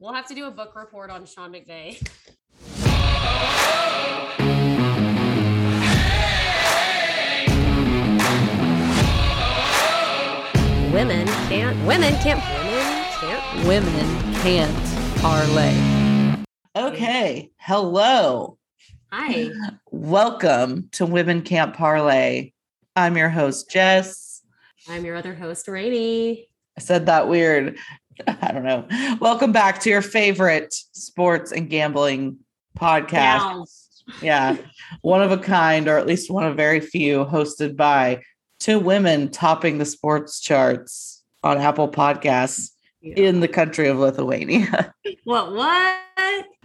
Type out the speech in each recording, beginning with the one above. We'll have to do a book report on Sean McVay. Women can't parlay. Okay. Hello. Hi. Welcome to Women Can't Parlay. I'm your host, Jess. I'm your other host, Rainey. I said that weird. I don't know. Welcome back to your favorite sports and gambling podcast. Yeah. One of a kind, or at least one of very few, hosted by two women topping the sports charts on Apple Podcasts in the country of Lithuania. What?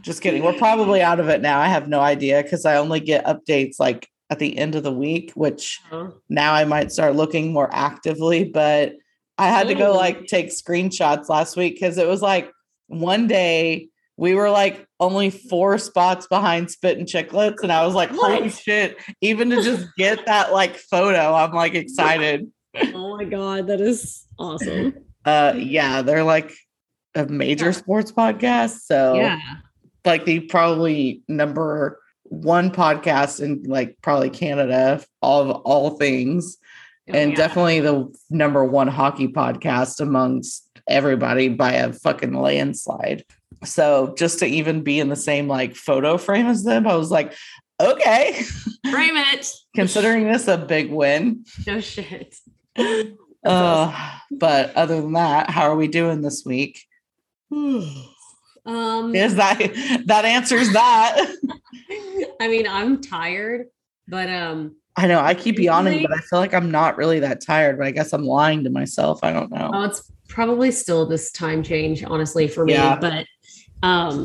Just kidding. We're probably out of it now. I have no idea because I only get updates like at the end of the week, which now I might start looking more actively, but I had to go like take screenshots last week because it was like one day we were like only 4 spots behind Spitting Chicklets. And I was like, holy shit, even to just get that like photo, I'm like excited. Oh my God, that is awesome. They're like a major sports podcast. So like the probably number one podcast in like probably Canada of all things. Definitely the number one hockey podcast amongst everybody by a fucking landslide. So just to even be in the same like photo frame as them, I was like, okay. Frame it. Considering this a big win. No shit. Awesome. But other than that, how are we doing this week? Is that answers that. I mean, I'm tired, but I know I keep yawning, but I feel like I'm not really that tired, but I guess I'm lying to myself. I don't know. Oh, it's probably still this time change, honestly, for me. Yeah. But I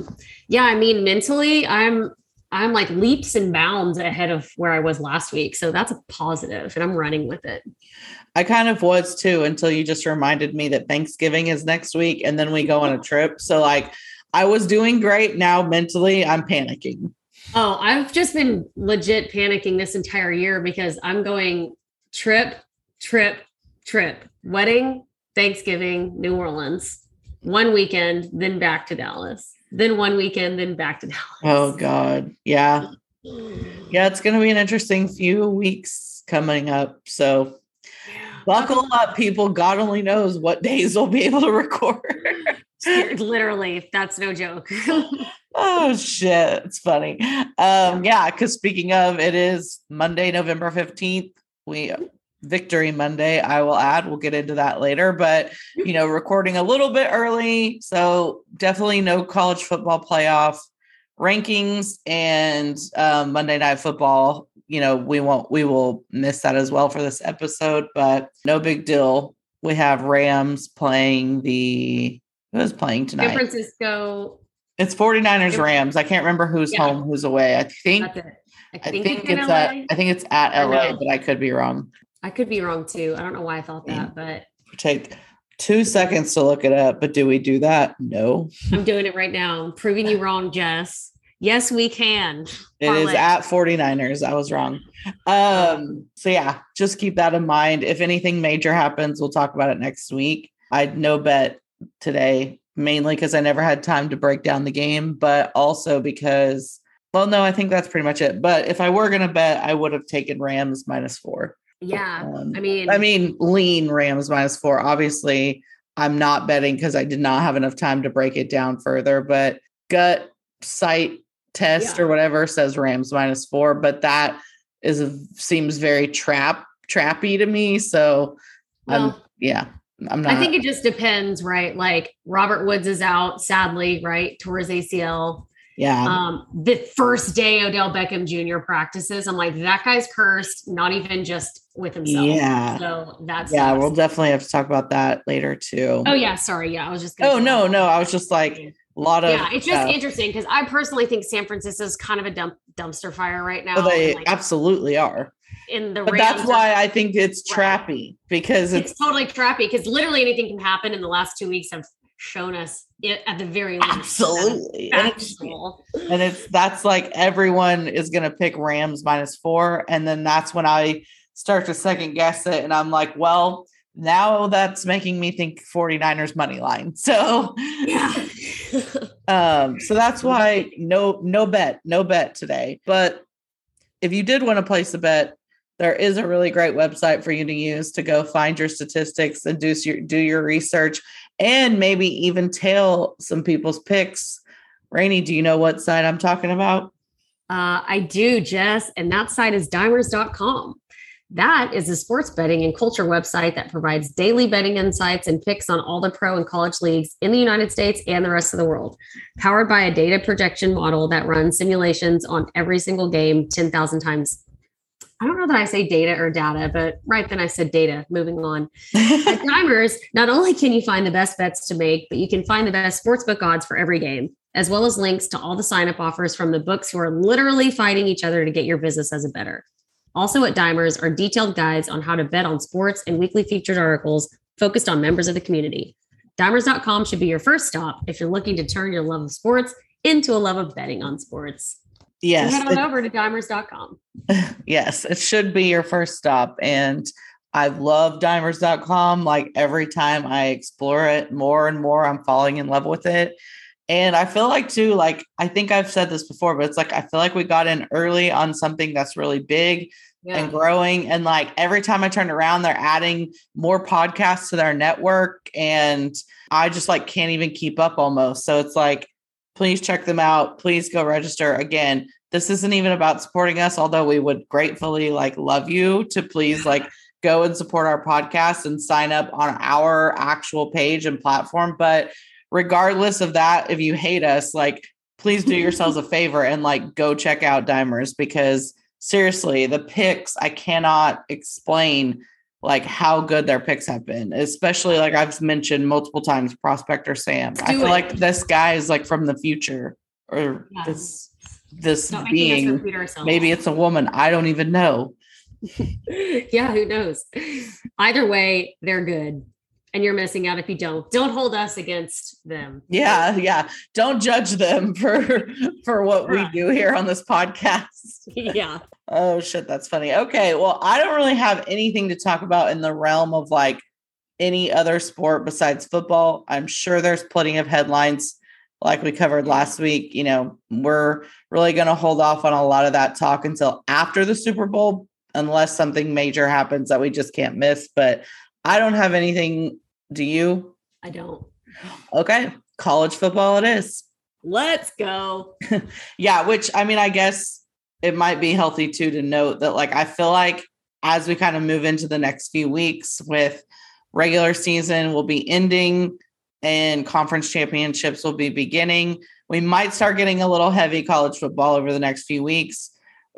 mean, mentally, I'm like leaps and bounds ahead of where I was last week. So that's a positive, and I'm running with it. I kind of was too, until you just reminded me that Thanksgiving is next week and then we go on a trip. So like I was doing great. Now mentally I'm panicking. Oh, I've just been legit panicking this entire year because I'm going trip, wedding, Thanksgiving, New Orleans, one weekend, then back to Dallas, then one weekend, then back to Dallas. Oh God. Yeah. Yeah. It's going to be an interesting few weeks coming up. So buckle up, people. God only knows what days we'll be able to record. Literally. That's no joke. Oh shit. It's funny. Cause speaking of, it is Monday, November 15th. Victory Monday. I will add, we'll get into that later, but you know, recording a little bit early. So definitely no college football playoff rankings and Monday Night Football. You know, we will miss that as well for this episode, but no big deal. We have Rams playing who's playing tonight? San Francisco. It's 49ers Rams. I can't remember who's home, who's away. I think it's at LA, but I could be wrong. I could be wrong too. I don't know why I thought that, but take 2 seconds to look it up. But do we do that? No. I'm doing it right now. I'm proving you wrong, Jess. Yes, we can. It is at 49ers. I was wrong. Just keep that in mind. If anything major happens, we'll talk about it next week. I no bet today, mainly because I never had time to break down the game, but also because, well, no, I think that's pretty much it. But if I were going to bet, I would have taken Rams -4. Yeah. I mean, lean Rams -4. Obviously, I'm not betting because I did not have enough time to break it down further, but gut sight test or whatever says Rams -4, but that seems very trappy to me. So I'm not. I think it just depends, right? Like Robert Woods is out, sadly, right? Towards ACL. Yeah. The first day Odell Beckham Jr. practices, I'm like, that guy's cursed, not even just with himself. Yeah. So that's we'll definitely have to talk about that later too. Oh yeah, sorry. Yeah, I was just gonna I was just like a lot of it's just interesting because I personally think San Francisco's kind of a dumpster fire right now. Well, they absolutely are. But that's why I think it's trappy because it's totally trappy because literally anything can happen in the last 2 weeks of shown us it at the very least. Absolutely. And that's like everyone is going to pick Rams -4. And then that's when I start to second guess it. And I'm like, well, now that's making me think 49ers money line. So So that's why no bet today. But if you did want to place a bet, there is a really great website for you to use to go find your statistics and do your research, and maybe even tail some people's picks. Rainey, do you know what site I'm talking about? I do, Jess. And that site is dimers.com. That is a sports betting and culture website that provides daily betting insights and picks on all the pro and college leagues in the United States and the rest of the world. Powered by a data projection model that runs simulations on every single game 10,000 times. I don't know that I say data or data, but right then I said data. Moving on. At Dimers, not only can you find the best bets to make, but you can find the best sportsbook odds for every game, as well as links to all the sign-up offers from the books who are literally fighting each other to get your business as a bettor. Also at Dimers are detailed guides on how to bet on sports and weekly featured articles focused on members of the community. Dimers.com should be your first stop if you're looking to turn your love of sports into a love of betting on sports. Yes. So head on over to Dimers.com. Yes, it should be your first stop. And I've loved Dimers.com. Like every time I explore it more and more, I'm falling in love with it. And I feel like too, like, I think I've said this before, but it's like, I feel like we got in early on something that's really big and growing. And like, every time I turn around, they're adding more podcasts to their network, and I just like, can't even keep up almost. So it's like, please check them out. Please go register. Again, this isn't even about supporting us, although we would gratefully like love you to please like go and support our podcast and sign up on our actual page and platform. But regardless of that, if you hate us, like, please do yourselves a favor and like, go check out Dimers, because seriously, the picks, I cannot explain like how good their picks have been, especially like I've mentioned multiple times, Prospector Sam. I feel like this guy is like from the future, or this being, maybe it's a woman. I don't even know. Yeah. Who knows? Either way, they're good. And you're missing out if you don't hold us against them. Yeah. Yeah. Don't judge them for what we do here on this podcast. Yeah. Oh shit. That's funny. Okay. Well, I don't really have anything to talk about in the realm of like any other sport besides football. I'm sure there's plenty of headlines like we covered last week. You know, we're really going to hold off on a lot of that talk until after the Super Bowl, unless something major happens that we just can't miss. But I don't have anything. Do you? I don't. Okay. College football it is. Let's go. Yeah. Which, I mean, I guess it might be healthy too, to note that like, I feel like as we kind of move into the next few weeks with regular season will be ending and conference championships will be beginning, we might start getting a little heavy college football over the next few weeks,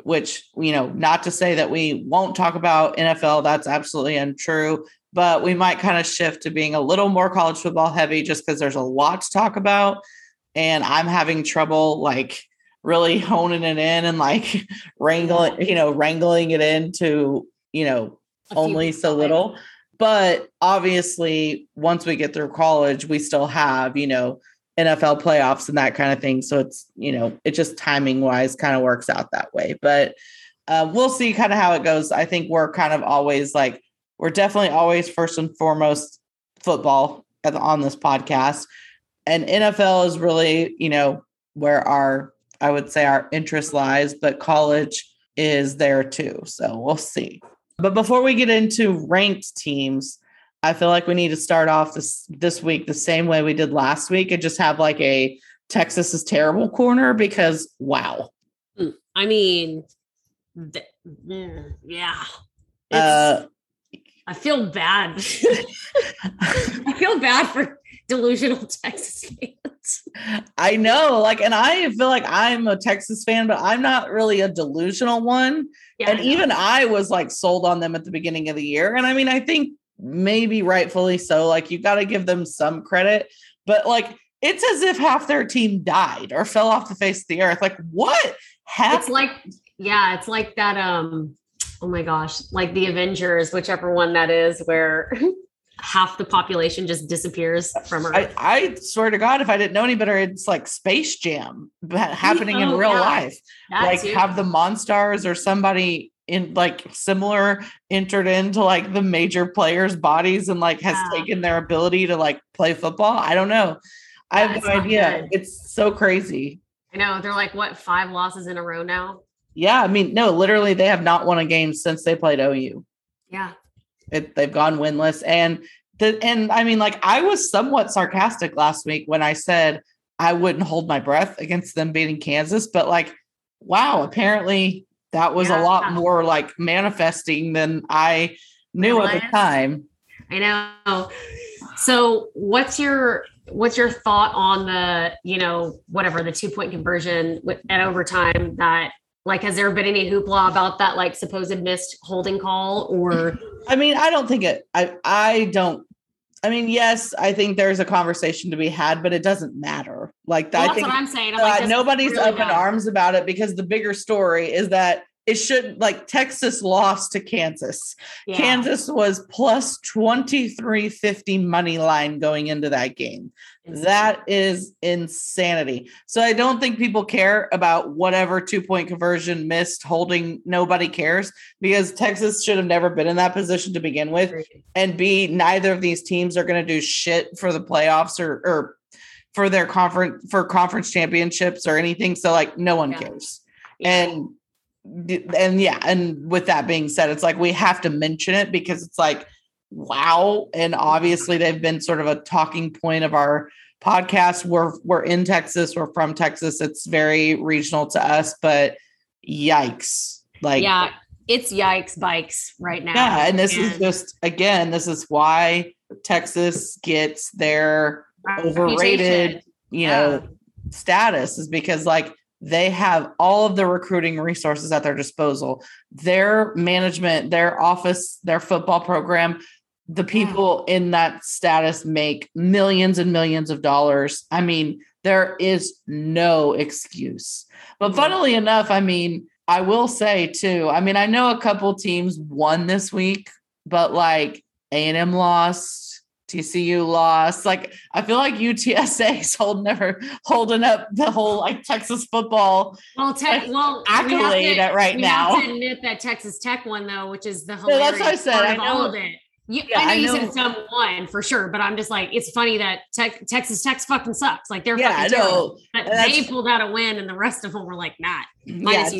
which, you know, not to say that we won't talk about NFL. That's absolutely untrue. But we might kind of shift to being a little more college football heavy just because there's a lot to talk about. And I'm having trouble like really honing it in and like wrangling it into, you know, only so little. But obviously, once we get through college, we still have, you know, NFL playoffs and that kind of thing. So it's, you know, it just timing wise kind of works out that way. But we'll see kind of how it goes. I think we're kind of always like, we're definitely always first and foremost football on this podcast, and NFL is really, you know, where I would say our interest lies, but college is there too. So we'll see. But before we get into ranked teams, I feel like we need to start off this week the same way we did last week and just have like a Texas is terrible corner, because wow. I mean, yeah. I feel bad. I feel bad for delusional Texas fans. I know. Like, and I feel like I'm a Texas fan, but I'm not really a delusional one. Yeah, and even I was like sold on them at the beginning of the year. And I mean, I think maybe rightfully so. Like, you got to give them some credit, but like, it's as if half their team died or fell off the face of the earth. Like, what happened? It's like, yeah, it's like that. Oh my gosh, like the Avengers, whichever one that is, where half the population just disappears from Earth. I swear to God, if I didn't know any better, it's like Space Jam happening in real life. That like too. Have the Monstars or somebody in like similar entered into like the major players' bodies and like has taken their ability to like play football. I don't know. I have no idea. It's so crazy. I know. They're like, what, 5 losses in a row now? Yeah. I mean, no, literally they have not won a game since they played OU. Yeah. They've gone winless. And I mean, like, I was somewhat sarcastic last week when I said I wouldn't hold my breath against them beating Kansas, but like, wow, apparently that was a lot more like manifesting than I knew at the time. I know. So what's your thought on the, whatever, the 2-point conversion at overtime that, like, has there been any hoopla about that, like, supposed missed holding call? Or, I mean, I don't think it, yes, I think there's a conversation to be had, but it doesn't matter. Like, well, I think that's what I'm saying. Nobody's really up in arms about it, because the bigger story is that it shouldn't, like, Texas lost to Kansas. Yeah. Kansas was plus 2350 money line going into that game. Insanity. That is insanity. So I don't think people care about whatever 2-point conversion, missed holding. Nobody cares, because Texas should have never been in that position to begin with. And B, neither of these teams are going to do shit for the playoffs or for their conference championships or anything. So, like, no one cares. Yeah. And with that being said, it's like we have to mention it, because it's like, wow. And obviously they've been sort of a talking point of our podcast. We're in Texas, we're from Texas. It's very regional to us, but yikes. Like, yeah, it's yikes bikes right now. Yeah. And this is just, again, this is why Texas gets their overrated, status, is because, like, they have all of the recruiting resources at their disposal, their management, their office, their football program. The people in that status make millions and millions of dollars. I mean, there is no excuse. But funnily enough, I mean, I will say too, I mean, I know a couple teams won this week, but like A&M lost, TCU lost. Like, I feel like UTSA is holding up the whole, like, Texas football accolade right now. I have to admit that Texas Tech won, though, which is the hilarious that's what I said. Part of all of it. I know you said someone for sure, but I'm just like, it's funny that Texas Tech fucking sucks. Like, they're fucking terrible. But they pulled out a win, and the rest of them were like not.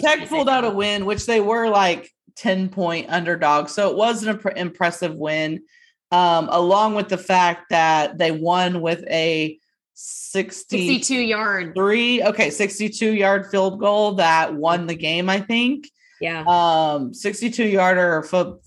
Tech pulled out a win, which they were like 10-point underdogs, so it was an impressive win. Along with the fact that they won with a 62-yard field goal that won the game, I think. Yeah. 62-yarder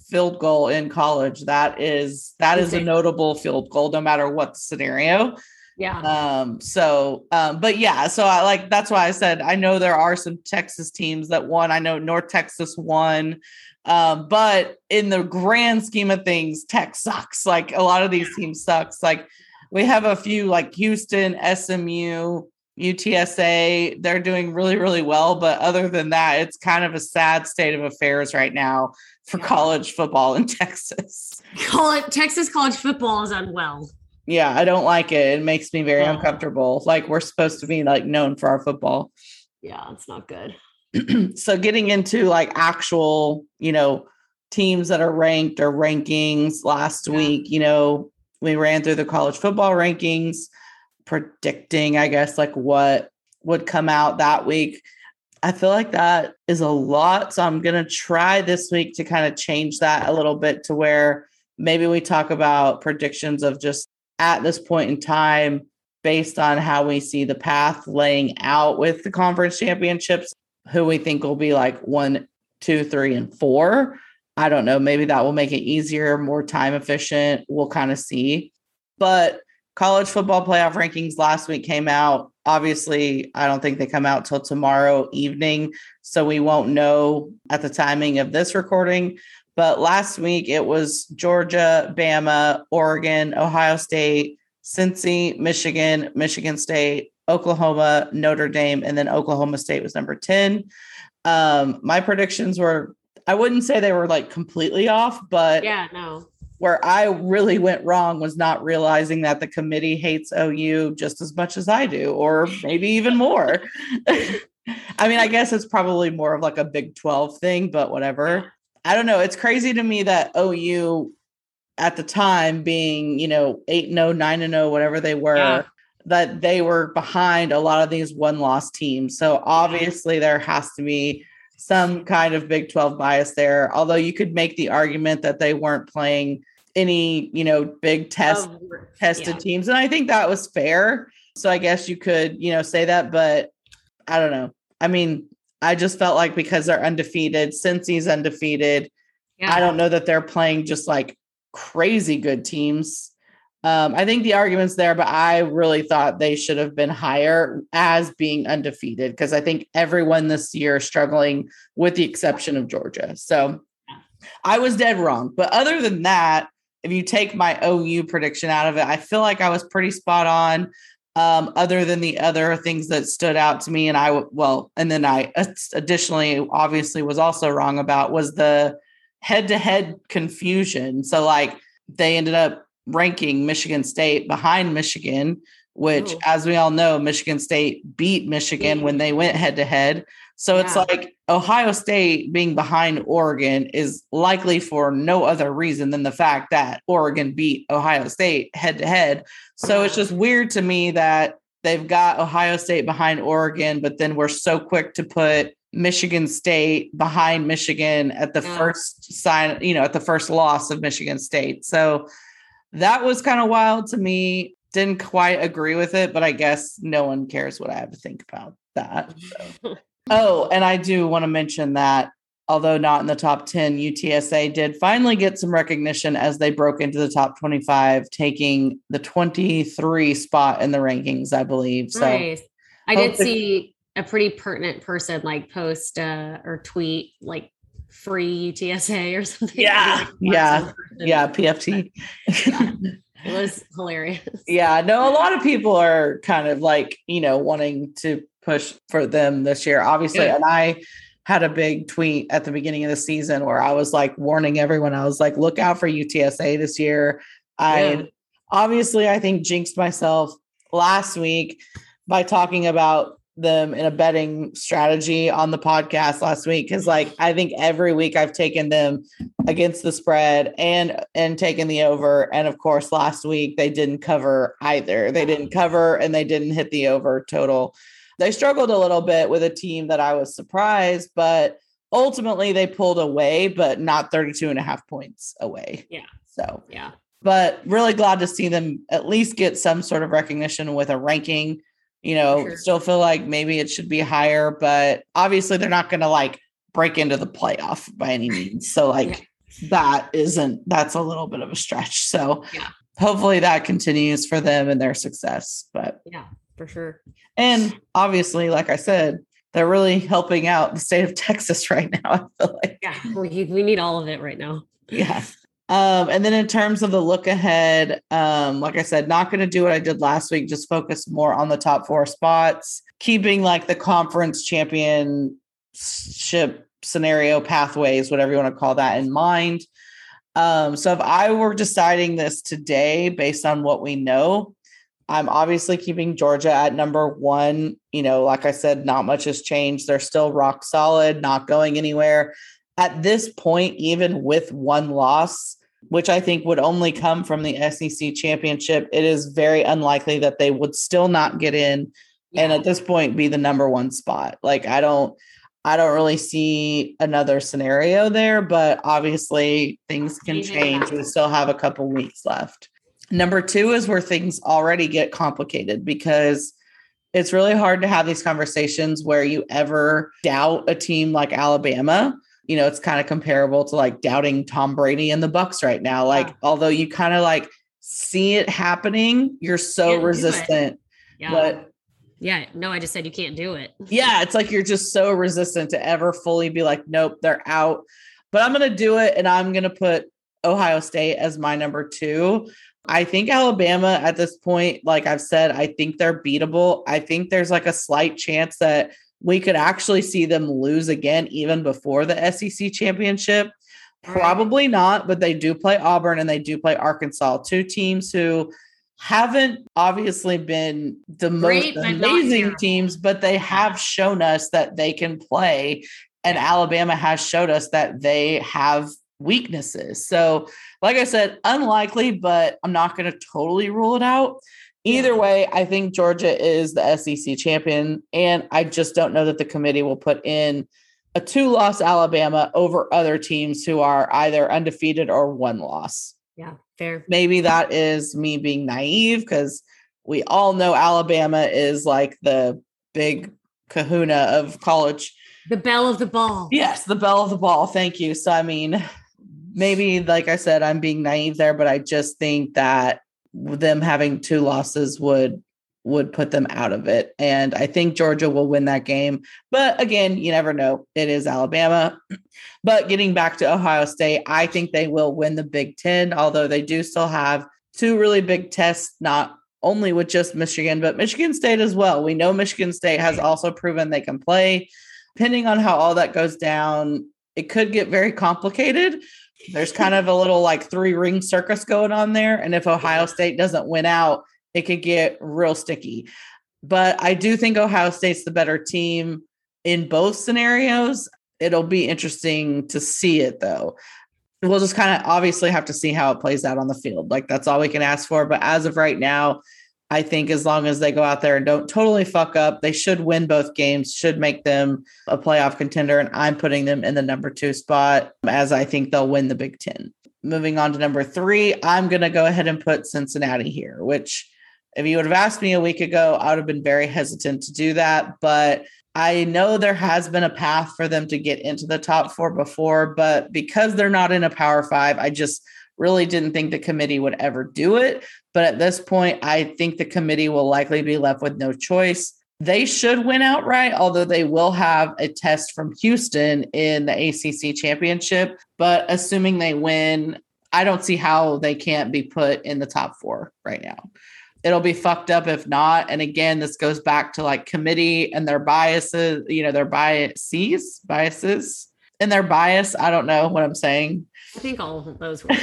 field goal in college. That is a notable field goal, no matter what the scenario. Yeah. So I like, that's why I said, I know there are some Texas teams that won. I know North Texas won. But in the grand scheme of things, Tech sucks. Like, a lot of these teams sucks. Like, we have a few, like Houston, SMU, UTSA, they're doing really, really well. But other than that, it's kind of a sad state of affairs right now for college football in Texas. Texas college football is unwell. Yeah. I don't like it. It makes me very uncomfortable. Like, we're supposed to be, like, known for our football. Yeah. It's not good. So getting into, like, actual, teams that are ranked or rankings last week, we ran through the college football rankings, predicting, I guess, like, what would come out that week. I feel like that is a lot. So I'm going to try this week to kind of change that a little bit to where maybe we talk about predictions of just at this point in time, based on how we see the path laying out with the conference championships, who we think will be like 1, 2, 3, and 4. I don't know. Maybe that will make it easier, more time efficient. We'll kind of see. But college football playoff rankings last week came out. Obviously, I don't think they come out till tomorrow evening, so we won't know at the timing of this recording. But last week it was Georgia, Bama, Oregon, Ohio State, Cincy, Michigan, Michigan State, Oklahoma, Notre Dame, and then Oklahoma State was number 10. My predictions were, I wouldn't say they were like completely off, but where I really went wrong was not realizing that the committee hates OU just as much as I do, or maybe even more. I mean, I guess it's probably more of like a Big 12 thing, but whatever. Yeah. I don't know. It's crazy to me that OU at the time being, 8-0, 9-0, whatever they were, that they were behind a lot of these one-loss teams. So obviously there has to be some kind of Big 12 bias there, although you could make the argument that they weren't playing any, you know, big tested teams. And I think that was fair. So I guess you could, you know, say that, but I don't know. I mean, I just felt like because they're undefeated, Cincy's undefeated, I don't know that they're playing just like crazy good teams. I think the argument's there, but I really thought they should have been higher as being undefeated because I think everyone this year is struggling with the exception of Georgia. So I was dead wrong. But other than that, if you take my OU prediction out of it, I feel like I was pretty spot on. Other than the other things that stood out to me, and I additionally obviously was also wrong about was the head-to-head confusion. So like they ended up ranking Michigan State behind Michigan, which as we all know, Michigan State beat Michigan when they went head-to-head. So it's like Ohio State being behind Oregon is likely for no other reason than the fact that Oregon beat Ohio State head to head. So it's just weird to me that they've got Ohio State behind Oregon, but then we're so quick to put Michigan State behind Michigan at the first sign, you know, at the first loss of Michigan State. So that was kind of wild to me. Didn't quite agree with it, but I guess no one cares what I have to think about that. So. Oh, and I do want to mention that, although not in the top 10, UTSA did finally get some recognition as they broke into the top 25, taking the 23 spot in the rankings, I believe. So nice. I did see a pretty pertinent person like post or tweet like free UTSA or something. PFT. It was hilarious. Yeah, no, a lot of people are kind of like, you know, wanting to push for them this year, obviously. And I had a big tweet at the beginning of the season where I was like warning everyone. I was like, look out for UTSA this year. I obviously, I think jinxed myself last week by talking about them in a betting strategy on the podcast last week. Cause like, I think every week I've taken them against the spread and taken the over. And of course, last week they didn't cover either. They didn't cover and they didn't hit the over total. They struggled a little bit with a team that I was surprised, but ultimately they pulled away, but not 32.5 points away. Yeah. So, yeah, but really glad to see them at least get some sort of recognition with a ranking, you know, sure. Still feel like maybe it should be higher, but obviously they're not going to like break into the playoff by any means. So like that's a little bit of a stretch. So hopefully that continues for them and their success, but for sure. And obviously, like I said, they're really helping out the state of Texas right now. I feel like we need all of it right now. Yeah. And then in terms of the look ahead, like I said, not going to do what I did last week, just focus more on the top four spots, keeping like the conference championship scenario pathways, whatever you want to call that, in mind. So if I were deciding this today based on what we know, I'm obviously keeping Georgia at number one. You know, like I said, not much has changed. They're still rock solid, not going anywhere. At this point, even with one loss, which I think would only come from the SEC championship, it is very unlikely that they would still not get in and at this point be the number one spot. Like, I don't really see another scenario there, but obviously things can change. We still have a couple weeks left. Number two is where things already get complicated because it's really hard to have these conversations where you ever doubt a team like Alabama. You know, it's kind of comparable to like doubting Tom Brady and the Bucks right now. Like, although you kind of like see it happening, you're so resistant. Yeah. But no, I just said you can't do it. Yeah. It's like, you're just so resistant to ever fully be like, nope, they're out, but I'm going to do it. And I'm going to put Ohio State as my number two. I think Alabama at this point, like I've said, I think they're beatable. I think there's like a slight chance that we could actually see them lose again, even before the SEC championship. Probably not, but they do play Auburn and they do play Arkansas, two teams who haven't obviously been the most amazing teams, but they have shown us that they can play. And Alabama has showed us that they have weaknesses. So like I said, unlikely, but I'm not going to totally rule it out. Either way, I think Georgia is the SEC champion, and I just don't know that the committee will put in a 2-loss Alabama over other teams who are either undefeated or 1 loss. Yeah, fair. Maybe that is me being naive because we all know Alabama is like the big kahuna of college. The belle of the ball. Yes, the belle of the ball. Thank you. So, I mean, maybe, like I said, I'm being naive there, but I just think that them having 2 losses would put them out of it. And I think Georgia will win that game. But again, you never know. It is Alabama. But getting back to Ohio State, I think they will win the Big Ten, although they do still have 2 really big tests, not only with just Michigan, but Michigan State as well. We know Michigan State has also proven they can play. Depending on how all that goes down, it could get very complicated. There's kind of a little like 3-ring circus going on there. And if Ohio State doesn't win out, it could get real sticky. But I do think Ohio State's the better team in both scenarios. It'll be interesting to see it, though. We'll just kind of obviously have to see how it plays out on the field. Like, that's all we can ask for. But as of right now, I think as long as they go out there and don't totally fuck up, they should win both games, should make them a playoff contender. And I'm putting them in the number 2 spot, as I think they'll win the Big Ten. Moving on to number 3, I'm going to go ahead and put Cincinnati here, which if you would have asked me a week ago, I would have been very hesitant to do that. But I know there has been a path for them to get into the top 4 before, but because they're not in a Power 5, I just really didn't think the committee would ever do it. But at this point, I think the committee will likely be left with no choice. They should win outright, although they will have a test from Houston in the ACC championship. But assuming they win, I don't see how they can't be put in the top 4 right now. It'll be fucked up if not. And again, this goes back to like committee and their biases, you know, their biases and their bias. I don't know what I'm saying. I think all of those work.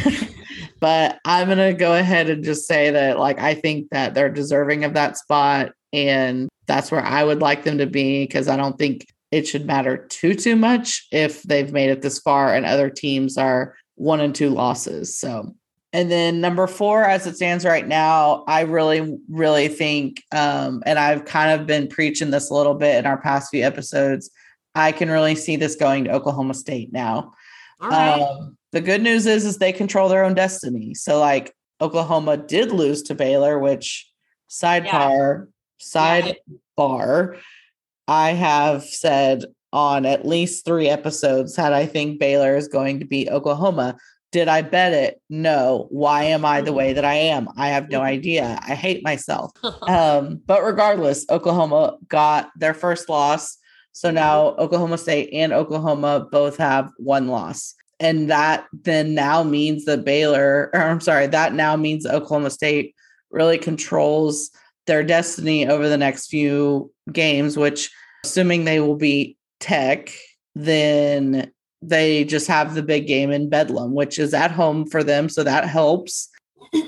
But I'm going to go ahead and just say that, like, I think that they're deserving of that spot. And that's where I would like them to be, because I don't think it should matter too much if they've made it this far and other teams are 1 and 2 losses. So. And then number 4, as it stands right now, I really, really think, and I've kind of been preaching this a little bit in our past few episodes, I can really see this going to Oklahoma State now. All right. The good news is they control their own destiny. So like Oklahoma did lose to Baylor, which sidebar, I have said on at least 3 episodes that I think Baylor is going to beat Oklahoma. Did I bet it? No. Why am I the way that I am? I have no idea. I hate myself. But regardless, Oklahoma got their first loss. So now Oklahoma State and Oklahoma both have 1 loss. And that then now means that Oklahoma State really controls their destiny over the next few games, which, assuming they will beat Tech, then they just have the big game in Bedlam, which is at home for them. So that helps.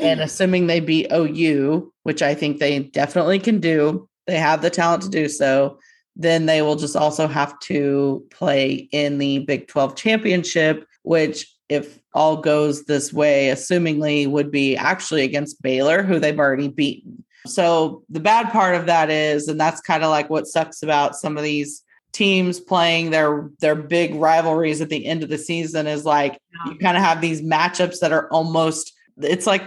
And assuming they beat OU, which I think they definitely can do, they have the talent to do so, then they will just also have to play in the Big 12 championship, which if all goes this way, assumingly would be actually against Baylor, who they've already beaten. So the bad part of that is, and that's kind of like what sucks about some of these teams playing their big rivalries at the end of the season, is like you kind of have these matchups that are almost, it's like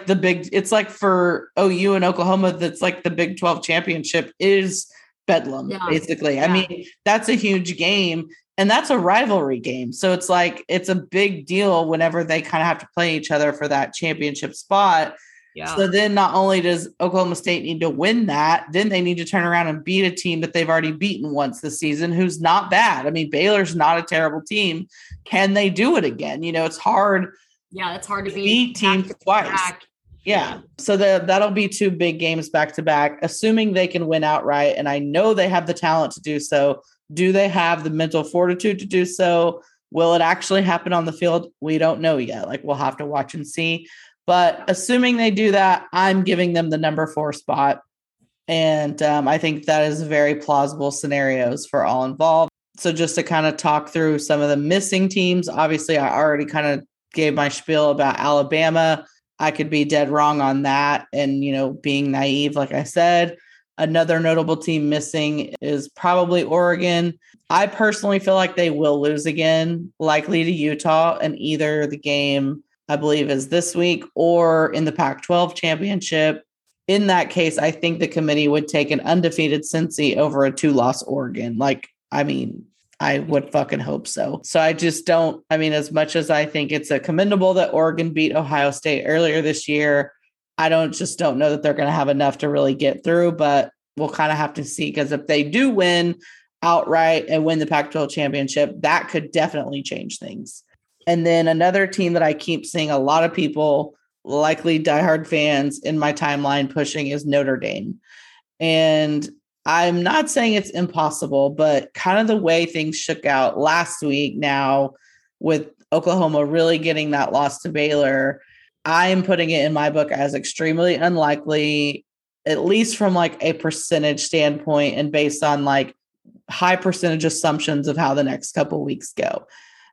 for OU and Oklahoma, that's like the Big 12 championship is Bedlam, basically. I mean, that's a huge game and that's a rivalry game. So it's like, it's a big deal whenever they kind of have to play each other for that championship spot. Yeah. So then not only does Oklahoma State need to win that, then they need to turn around and beat a team that they've already beaten once this season, who's not bad. I mean, Baylor's not a terrible team. Can they do it again? You know, it's hard. Yeah, it's hard to beat teams twice. Yeah. So that'll be 2 big games back to back, assuming they can win outright. And I know they have the talent to do so. Do they have the mental fortitude to do so? Will it actually happen on the field? We don't know yet. Like, we'll have to watch and see. But assuming they do that, I'm giving them the number 4 spot. And I think that is very plausible scenarios for all involved. So just to kind of talk through some of the missing teams, obviously I already kind of gave my spiel about Alabama. I could be dead wrong on that. And, you know, being naive, like I said, another notable team missing is probably Oregon. I personally feel like they will lose again, likely to Utah, and either the game, I believe, is this week or in the Pac-12 championship. In that case, I think the committee would take an undefeated Cincy over a 2-loss Oregon. Like, I mean, I would fucking hope so. So I just don't, I mean, as much as I think it's a commendable that Oregon beat Ohio State earlier this year, I don't know that they're going to have enough to really get through, but we'll kind of have to see. Because if they do win outright and win the Pac-12 championship, that could definitely change things. And then another team that I keep seeing a lot of people, likely diehard fans in my timeline, pushing is Notre Dame. And I'm not saying it's impossible, but kind of the way things shook out last week now with Oklahoma really getting that loss to Baylor, I'm putting it in my book as extremely unlikely, at least from like a percentage standpoint and based on like high percentage assumptions of how the next couple weeks go.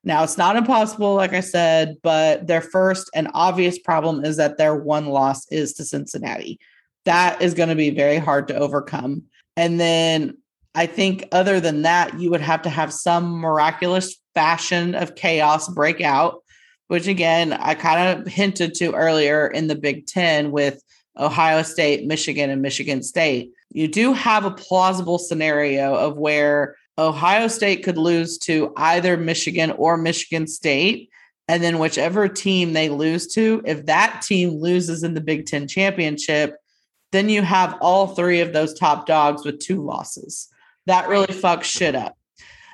Now, it's not impossible, like I said, but their first and obvious problem is that their one loss is to Cincinnati. That is going to be very hard to overcome. And then I think other than that, you would have to have some miraculous fashion of chaos break out, which again, I kind of hinted to earlier in the Big Ten with Ohio State, Michigan, and Michigan State. You do have a plausible scenario of where Ohio State could lose to either Michigan or Michigan State. And then whichever team they lose to, if that team loses in the Big Ten championship, then you have all three of those top dogs with 2 losses. That really fucks shit up.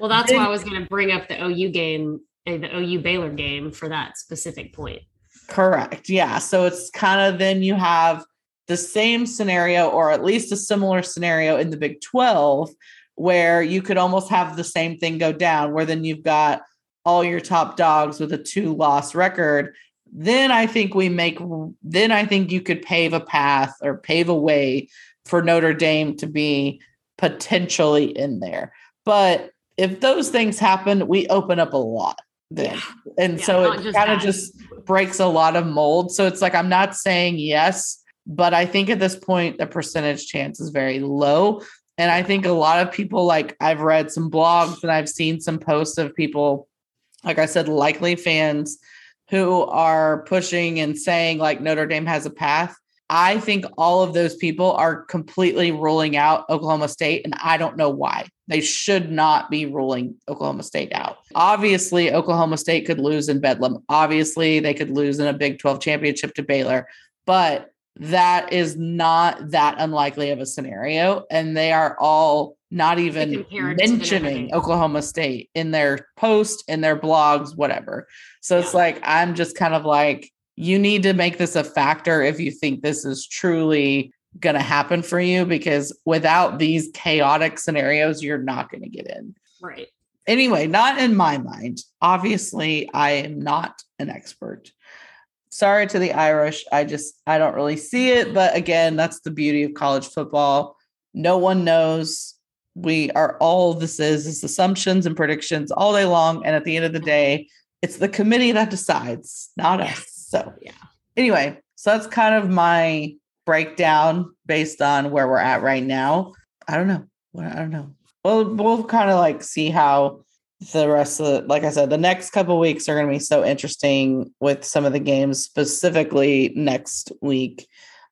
Well, that's why I was going to bring up the OU game and the OU Baylor game for that specific point. Correct. Yeah. So it's kind of, then you have the same scenario, or at least a similar scenario in the Big 12, where you could almost have the same thing go down, where then you've got all your top dogs with a 2-loss record. Then I think you could pave a path or pave a way for Notre Dame to be potentially in there. But if those things happen, we open up a lot then. Yeah. And so it kind of just breaks a lot of mold. So it's like, I'm not saying yes, but I think at this point, the percentage chance is very low. And I think a lot of people, like I've read some blogs and I've seen some posts of people, like I said, likely fans, who are pushing and saying like Notre Dame has a path. I think all of those people are completely ruling out Oklahoma State, and I don't know why. They should not be ruling Oklahoma State out. Obviously, Oklahoma State could lose in Bedlam. Obviously, they could lose in a Big 12 championship to Baylor, but that is not that unlikely of a scenario, and they are all not even mentioning Oklahoma State in their post, in their blogs, whatever. So yeah. It's like, I'm just kind of like, you need to make this a factor if you think this is truly going to happen for you, because without these chaotic scenarios, you're not going to get in. Right. Anyway, not in my mind. Obviously, I am not an expert. Sorry to the Irish. I don't really see it. But again, that's the beauty of college football. No one knows. We are all this is assumptions and predictions all day long. And at the end of the day, it's the committee that decides, not us. So yeah. Anyway, so that's kind of my breakdown based on where we're at right now. I don't know. Well, we'll kind of like see how the rest of the, like I said, the next couple of weeks are going to be so interesting with some of the games, specifically next week.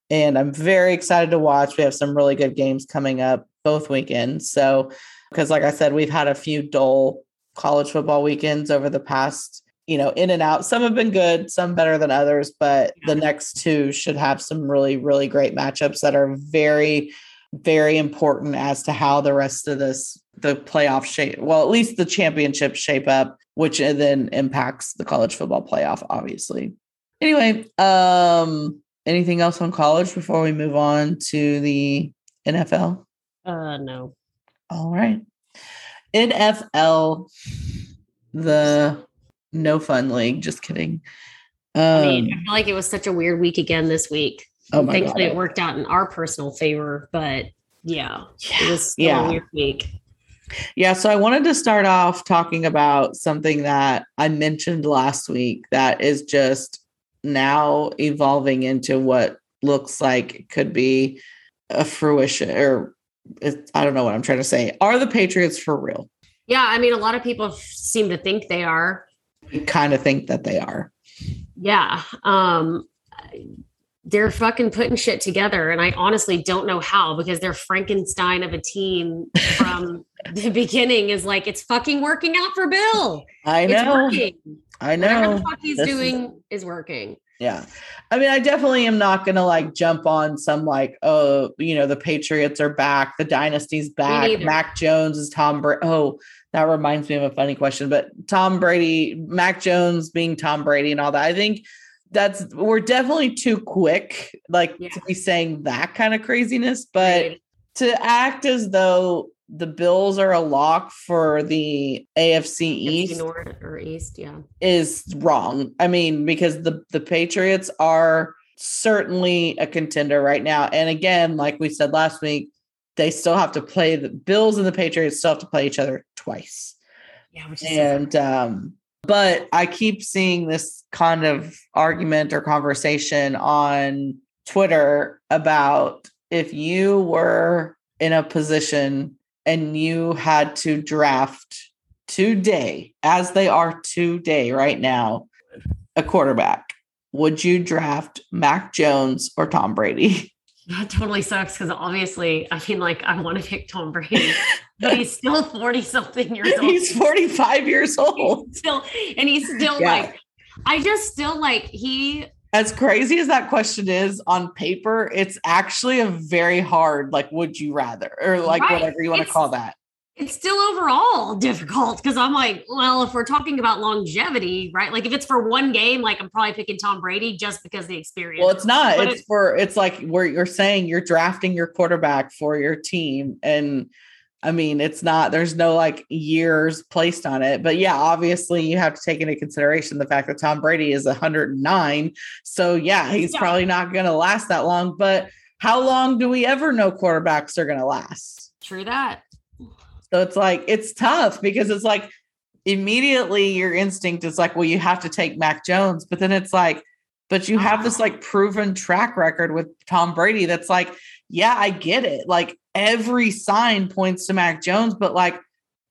And I'm very excited to watch. We have some really good games coming up both weekends. So, because like I said, we've had a few dull college football weekends over the past, you know, in and out. Some have been good, some better than others, but the next two should have some really, really great matchups that are very, very important as to how the rest of this, the playoff shape, well, at least the championship shape up, which then impacts the college football playoff, obviously. Anyway, anything else on college before we move on to the NFL? No. All right. NFL, the no fun league. Just kidding. I mean, I feel like it was such a weird week again this week. Oh my Thankfully, God. It worked out in our personal favor, but yeah. It was still a weird week. Yeah. So I wanted to start off talking about something that I mentioned last week that is just now evolving into what looks like it could be a fruition, or I don't know what I'm trying to say. Are the Patriots for real? Yeah. I mean, a lot of people seem to think they are. You kind of think that they are. Yeah. They're fucking putting shit together. And I honestly don't know how, because their Frankenstein of a team from the beginning is like, it's fucking working out for Bill. I know. Whatever the fuck he's doing is working. Yeah. I mean, I definitely am not going to like jump on some like, oh, you know, the Patriots are back. The dynasty's back. Mac Jones is Tom Brady. Oh, that reminds me of a funny question, but Tom Brady, Mac Jones being Tom Brady and all that. I think we're definitely too quick, like to be saying that kind of craziness, but to act as though the Bills are a lock for the AFC East North or East, is wrong. I mean, because the Patriots are certainly a contender right now. And again, like we said last week, they still have to play the Bills, and the Patriots still have to play each other twice. Yeah, which is but I keep seeing this kind of argument or conversation on Twitter about if you were in a position and you had to draft today, as they are today right now, a quarterback, would you draft Mac Jones or Tom Brady? That totally sucks, because obviously, I mean, like, I want to pick Tom Brady, but he's still 40-something years old. He's 45 years old. He's still like, I just still like he. As crazy as that question is on paper, it's actually a very hard, like, would you rather, or like whatever you want to call that. It's still overall difficult, because I'm like, well, if we're talking about longevity, right? Like if it's for one game, like I'm probably picking Tom Brady just because the experience. Well, it's not. It's like where you're saying you're drafting your quarterback for your team. And I mean, it's not, there's no like years placed on it. But yeah, obviously you have to take into consideration the fact that Tom Brady is 109. So yeah, he's probably not going to last that long. But how long do we ever know quarterbacks are going to last? True that. So it's like, it's tough, because it's like immediately your instinct is like, well, you have to take Mac Jones, but then it's like, but you have this like proven track record with Tom Brady. That's like, yeah, I get it. Like every sign points to Mac Jones, but like,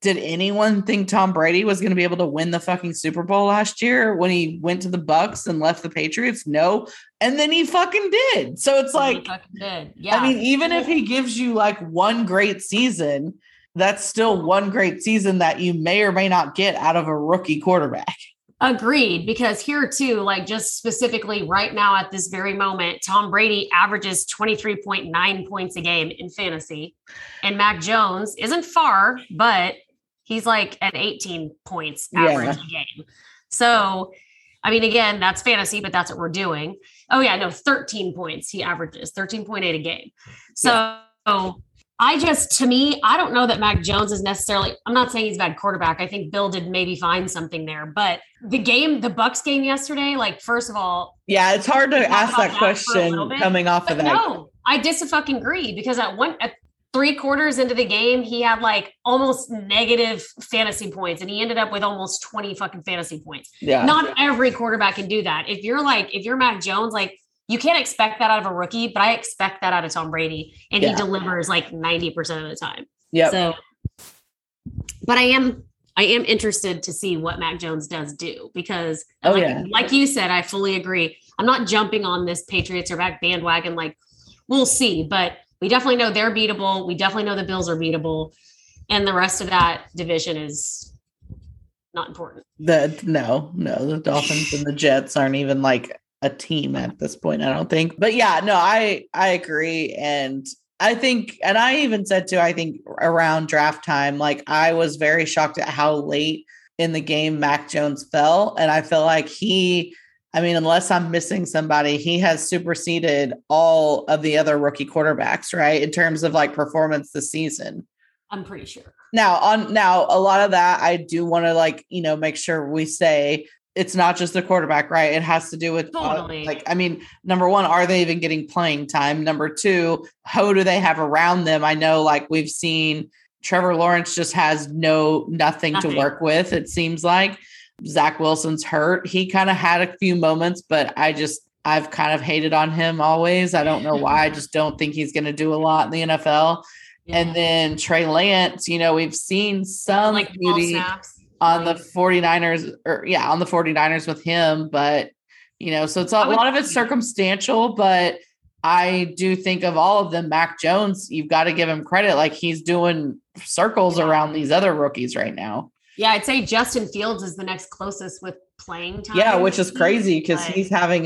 did anyone think Tom Brady was going to be able to win the fucking Super Bowl last year when he went to the Bucks and left the Patriots? No. And then he fucking did. So it's like, I mean, even if he gives you like one great season, that's still one great season that you may or may not get out of a rookie quarterback. Agreed. Because here too, like just specifically right now at this very moment, Tom Brady averages 23.9 points a game in fantasy, and Mac Jones isn't far, but he's like at 18 points average a game. So, I mean, again, that's fantasy, but that's what we're doing. Oh yeah. No, 13 points. He averages 13.8 a game. So to me, I don't know that Mac Jones is necessarily, I'm not saying he's a bad quarterback. I think Bill did maybe find something there, but the Bucs game yesterday, like, first of all. Yeah. It's hard to ask that question coming off of that. No, I disagree, because at three quarters into the game, he had like almost negative fantasy points, and he ended up with almost 20 fucking fantasy points. Yeah. Not every quarterback can do that. If you're Mac Jones, like, you can't expect that out of a rookie, but I expect that out of Tom Brady, and he delivers like 90% of the time. Yeah. So, but I am interested to see what Mac Jones does do, because like you said, I fully agree. I'm not jumping on this Patriots are back bandwagon. Like, we'll see, but we definitely know they're beatable. We definitely know the Bills are beatable, and the rest of that division is not important. The Dolphins and the Jets aren't even like a team at this point, I don't think. But yeah, no, I agree. And I think, and I even said too, I think around draft time, like I was very shocked at how late in the game Mac Jones fell. And I feel like unless I'm missing somebody, he has superseded all of the other rookie quarterbacks, right? In terms of like performance this season. I'm pretty sure. Now a lot of that, I do want to like, make sure we say, it's not just the quarterback, right? It has to do with number one, are they even getting playing time? Number two, who do they have around them? I know, like we've seen, Trevor Lawrence just has nothing to work with. It seems like, Zach Wilson's hurt. He kind of had a few moments, but I've kind of hated on him always. I don't know why. I just don't think he's going to do a lot in the NFL. Yeah. And then Trey Lance, you know, we've seen some like beauty on the 49ers on the 49ers with him, but you know, so it's a lot of it's circumstantial, but I do think of all of them, Mac Jones, you've got to give him credit. Like he's doing circles around these other rookies right now. Yeah. I'd say Justin Fields is the next closest with playing time. Yeah. Which is crazy because he's having,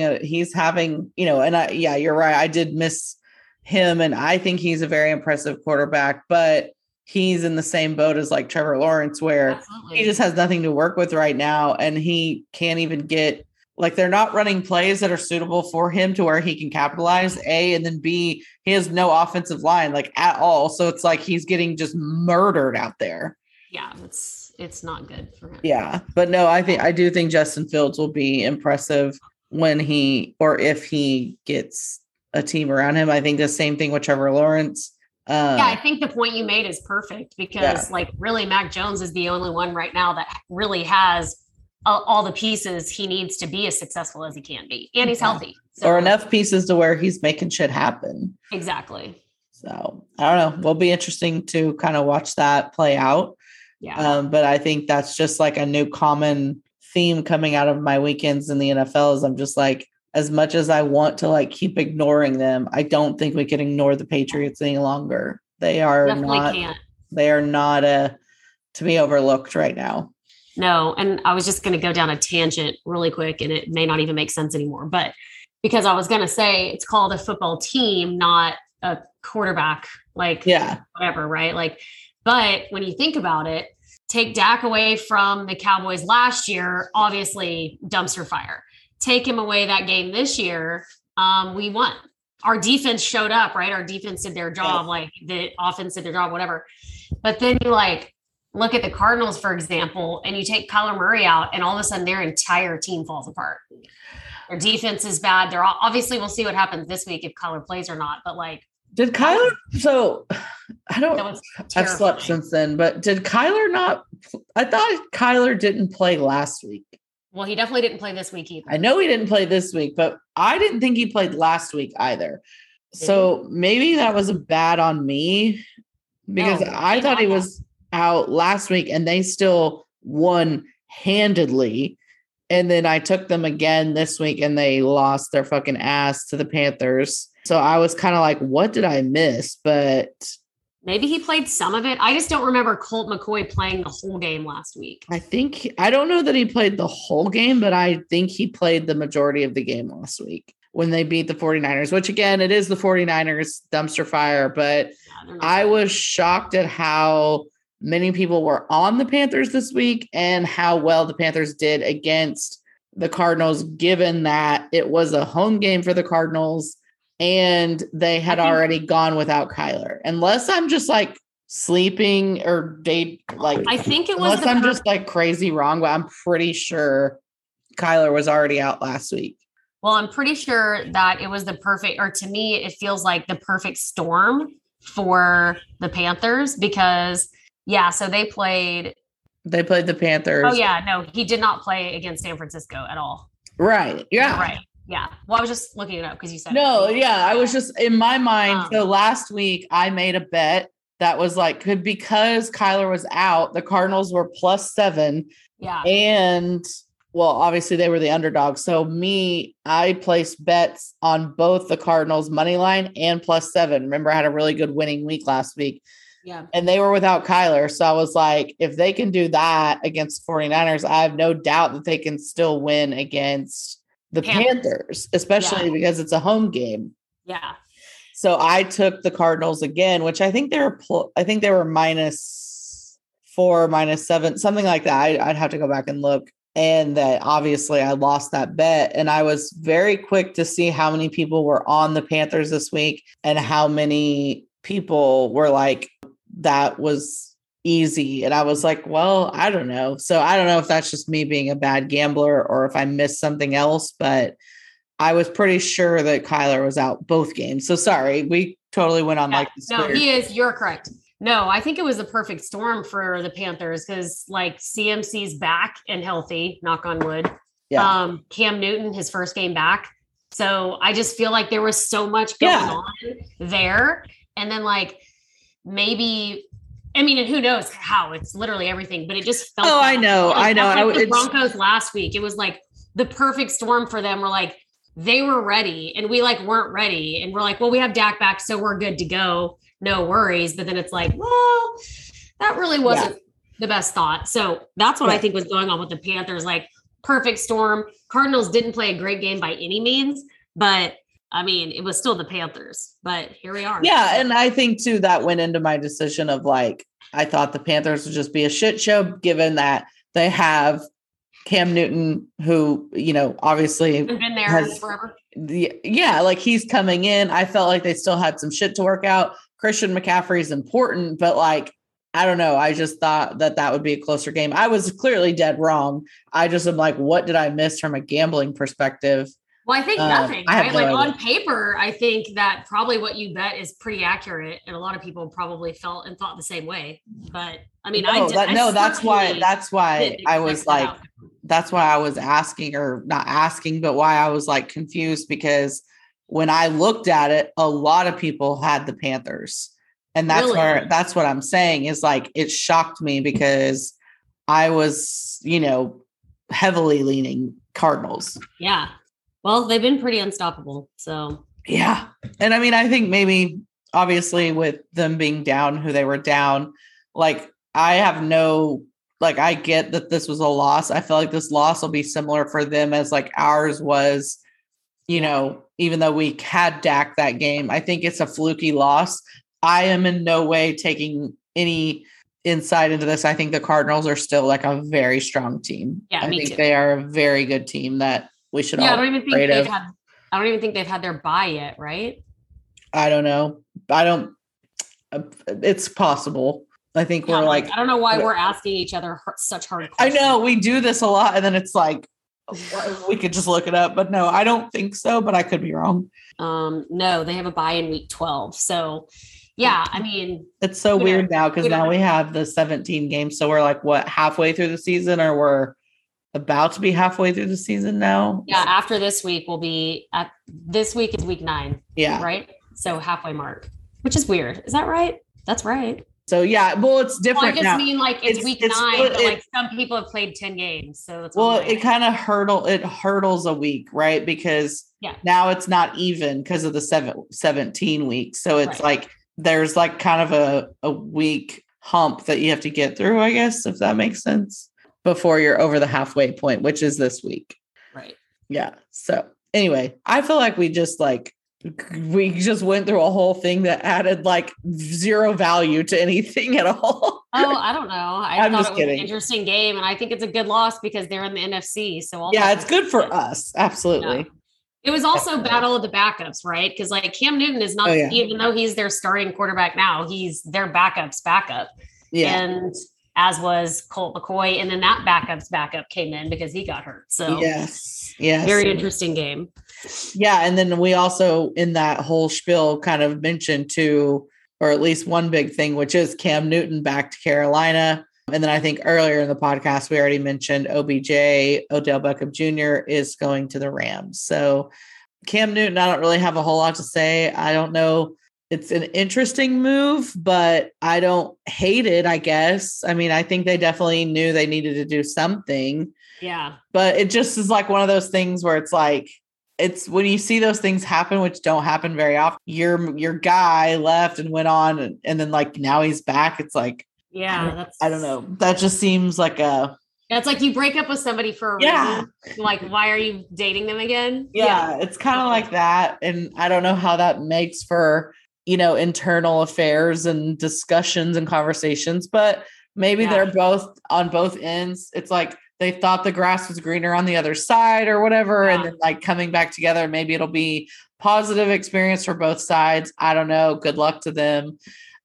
you know, and you're right. I did miss him and I think he's a very impressive quarterback, but he's in the same boat as like Trevor Lawrence where he just has nothing to work with right now. And he can't even get, like they're not running plays that are suitable for him to where he can capitalize, A, and then B, he has no offensive line like at all. So it's like he's getting just murdered out there. Yeah, it's not good for him. Yeah, but no, I do think Justin Fields will be impressive when he or if he gets a team around him. I think the same thing with Trevor Lawrence. Yeah, I think the point you made is perfect because like really Mac Jones is the only one right now that really has all the pieces he needs to be as successful as he can be. And he's healthy. So. Or enough pieces to where he's making shit happen. Exactly. So I don't know. Will be interesting to kind of watch that play out. Yeah. But I think that's just like a new common theme coming out of my weekends in the NFL is I'm just like, as much as I want to like keep ignoring them, I don't think we can ignore the Patriots any longer. They are not to be overlooked right now. No. And I was just going to go down a tangent really quick and it may not even make sense anymore, but because I was going to say it's called a football team, not a quarterback, like whatever. Right. Like, but when you think about it, take Dak away from the Cowboys last year, obviously dumpster fire, take him away that game this year. We won. Our defense showed up, right? Our defense did their job. Like the offense did their job, whatever. But then you like, look at the Cardinals, for example, and you take Kyler Murray out and all of a sudden their entire team falls apart. Their defense is bad. They're all, obviously we'll see what happens this week if Kyler plays or not, but like. Did Kyler, so I don't, I've slept since then, but did Kyler not, I thought Kyler didn't play last week. Well, he definitely didn't play this week either. I know he didn't play this week, but I didn't think he played last week either. So maybe that was a bad on me because I thought he was out last week and they still won handedly. And then I took them again this week and they lost their fucking ass to the Panthers. So I was kind of like, what did I miss? But maybe he played some of it. I just don't remember Colt McCoy playing the whole game last week. I don't know that he played the whole game, but I think he played the majority of the game last week when they beat the 49ers, which again, it is the 49ers dumpster fire, but I was shocked at how many people were on the Panthers this week and how well the Panthers did against the Cardinals, given that it was a home game for the Cardinals and they had already gone without Kyler. Unless I'm just like sleeping or I think it was, unless I'm just like crazy wrong, but I'm pretty sure Kyler was already out last week. Well, I'm pretty sure that it was the perfect, or to me, it feels like the perfect storm for the Panthers because so they played the Panthers. Oh yeah. No, he did not play against San Francisco at all. Right. Yeah. Right. Yeah. Well, I was just looking it up because you said I was just in my mind. So last week I made a bet that was like, because Kyler was out, the Cardinals were +7. Yeah. And well, obviously they were the underdog. So I placed bets on both the Cardinals money line and +7. Remember I had a really good winning week last week. Yeah. And they were without Kyler. So I was like, if they can do that against 49ers, I have no doubt that they can still win against the Panthers, especially because it's a home game. Yeah. So I took the Cardinals again, which I think they were -4, -7, something like that. I'd have to go back and look. And that obviously I lost that bet. And I was very quick to see how many people were on the Panthers this week and how many people were like, that was easy. And I was like, well, I don't know. So I don't know if that's just me being a bad gambler or if I missed something else, but I was pretty sure that Kyler was out both games. So sorry, we totally went on like this. No, you're correct. No, I think it was a perfect storm for the Panthers because, like, CMC's back and healthy, knock on wood. Yeah. Cam Newton, his first game back. So I just feel like there was so much going on there. And then, like, maybe, I mean, and who knows how, it's literally everything, but it just felt I know. Like the Broncos last week, it was like the perfect storm for them. We're like, they were ready and we like weren't ready. And we're like, well, we have Dak back, so we're good to go. No worries. But then it's like, well, that really wasn't the best thought. So that's what I think was going on with the Panthers. Like, perfect storm. Cardinals didn't play a great game by any means, but I mean, it was still the Panthers, but here we are. Yeah. And I think too, that went into my decision of like, I thought the Panthers would just be a shit show given that they have Cam Newton, who, you know, obviously has been there forever. Yeah. Like, he's coming in. I felt like they still had some shit to work out. Christian McCaffrey is important, but like, I don't know. I just thought that that would be a closer game. I was clearly dead wrong. I just am like, what did I miss from a gambling perspective? Well, I think nothing, right? Like, on paper, I think that probably what you bet is pretty accurate. And a lot of people probably felt and thought the same way, but I mean, that's why I was asking, or not asking, but why I was like confused, because when I looked at it, a lot of people had the Panthers, and that's what I'm saying is like, it shocked me because I was, you know, heavily leaning Cardinals. Yeah. Well, they've been pretty unstoppable. So, yeah. And I mean, I think maybe obviously with them being down who they were down, like I get that this was a loss. I feel like this loss will be similar for them as like ours was, you know, even though we had Dak that game. I think it's a fluky loss. I am in no way taking any insight into this. I think the Cardinals are still like a very strong team. Yeah, I think they are a very good team that we should all be afraid of. I don't even think they've had their bye yet, right? I don't know. It's possible. I think we're like, I don't know why we're asking each other such hard questions. I know we do this a lot, and then it's like we could just look it up. But no, I don't think so. But I could be wrong. No, they have a bye in week 12. So yeah, I mean, it's so weird now because now we have the 17 games. So we're like, what, halfway through the season, or we're about to be halfway through the season now. Yeah. After this week, this week is week 9. Yeah. Right. So halfway mark, which is weird. Is that right? That's right. So yeah, well, it's different. Well, I just mean like it's week 9, but like some people have played 10 games. So that's it kind of hurdles a week, right? Because now it's not even because of the 17 weeks. So it's like, there's like kind of a week hump that you have to get through, I guess, if that makes sense, before you're over the halfway point, which is this week. Right. Yeah. So anyway, I feel like we just went through a whole thing that added like zero value to anything at all. Oh, I don't know. I thought it was an interesting game, and I think it's a good loss because they're in the NFC. So it's good for us. Absolutely. Yeah. It was also battle of the backups, right? Because like Cam Newton is not, even though he's their starting quarterback now, he's their backup's backup. Yeah. And as was Colt McCoy. And then that backup's backup came in because he got hurt. So yes. Very interesting game. Yeah. And then we also in that whole spiel kind of mentioned too, or at least one big thing, which is Cam Newton back to Carolina. And then I think earlier in the podcast, we already mentioned OBJ, Odell Beckham Jr. is going to the Rams. So Cam Newton, I don't really have a whole lot to say. I don't know. It's an interesting move, but I don't hate it, I guess. I mean, I think they definitely knew they needed to do something. Yeah. But it just is like one of those things where it's like, it's when you see those things happen, which don't happen very often, your guy left and went on and then like now he's back. It's like, yeah, I don't know. That just seems like it's like you break up with somebody for a reason. Like, why are you dating them again? Yeah. It's kind of like that. And I don't know how that makes for, you know, internal affairs and discussions and conversations, but maybe they're both on both ends. It's like they thought the grass was greener on the other side or whatever. Yeah. And then like coming back together, maybe it'll be positive experience for both sides. I don't know. Good luck to them.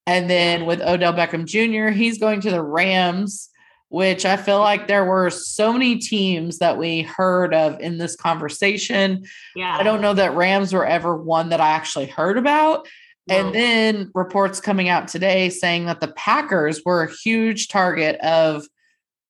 And then with Odell Beckham Jr., he's going to the Rams, which I feel like there were so many teams that we heard of in this conversation. Yeah. I don't know that Rams were ever one that I actually heard about. And then reports coming out today saying that the Packers were a huge target of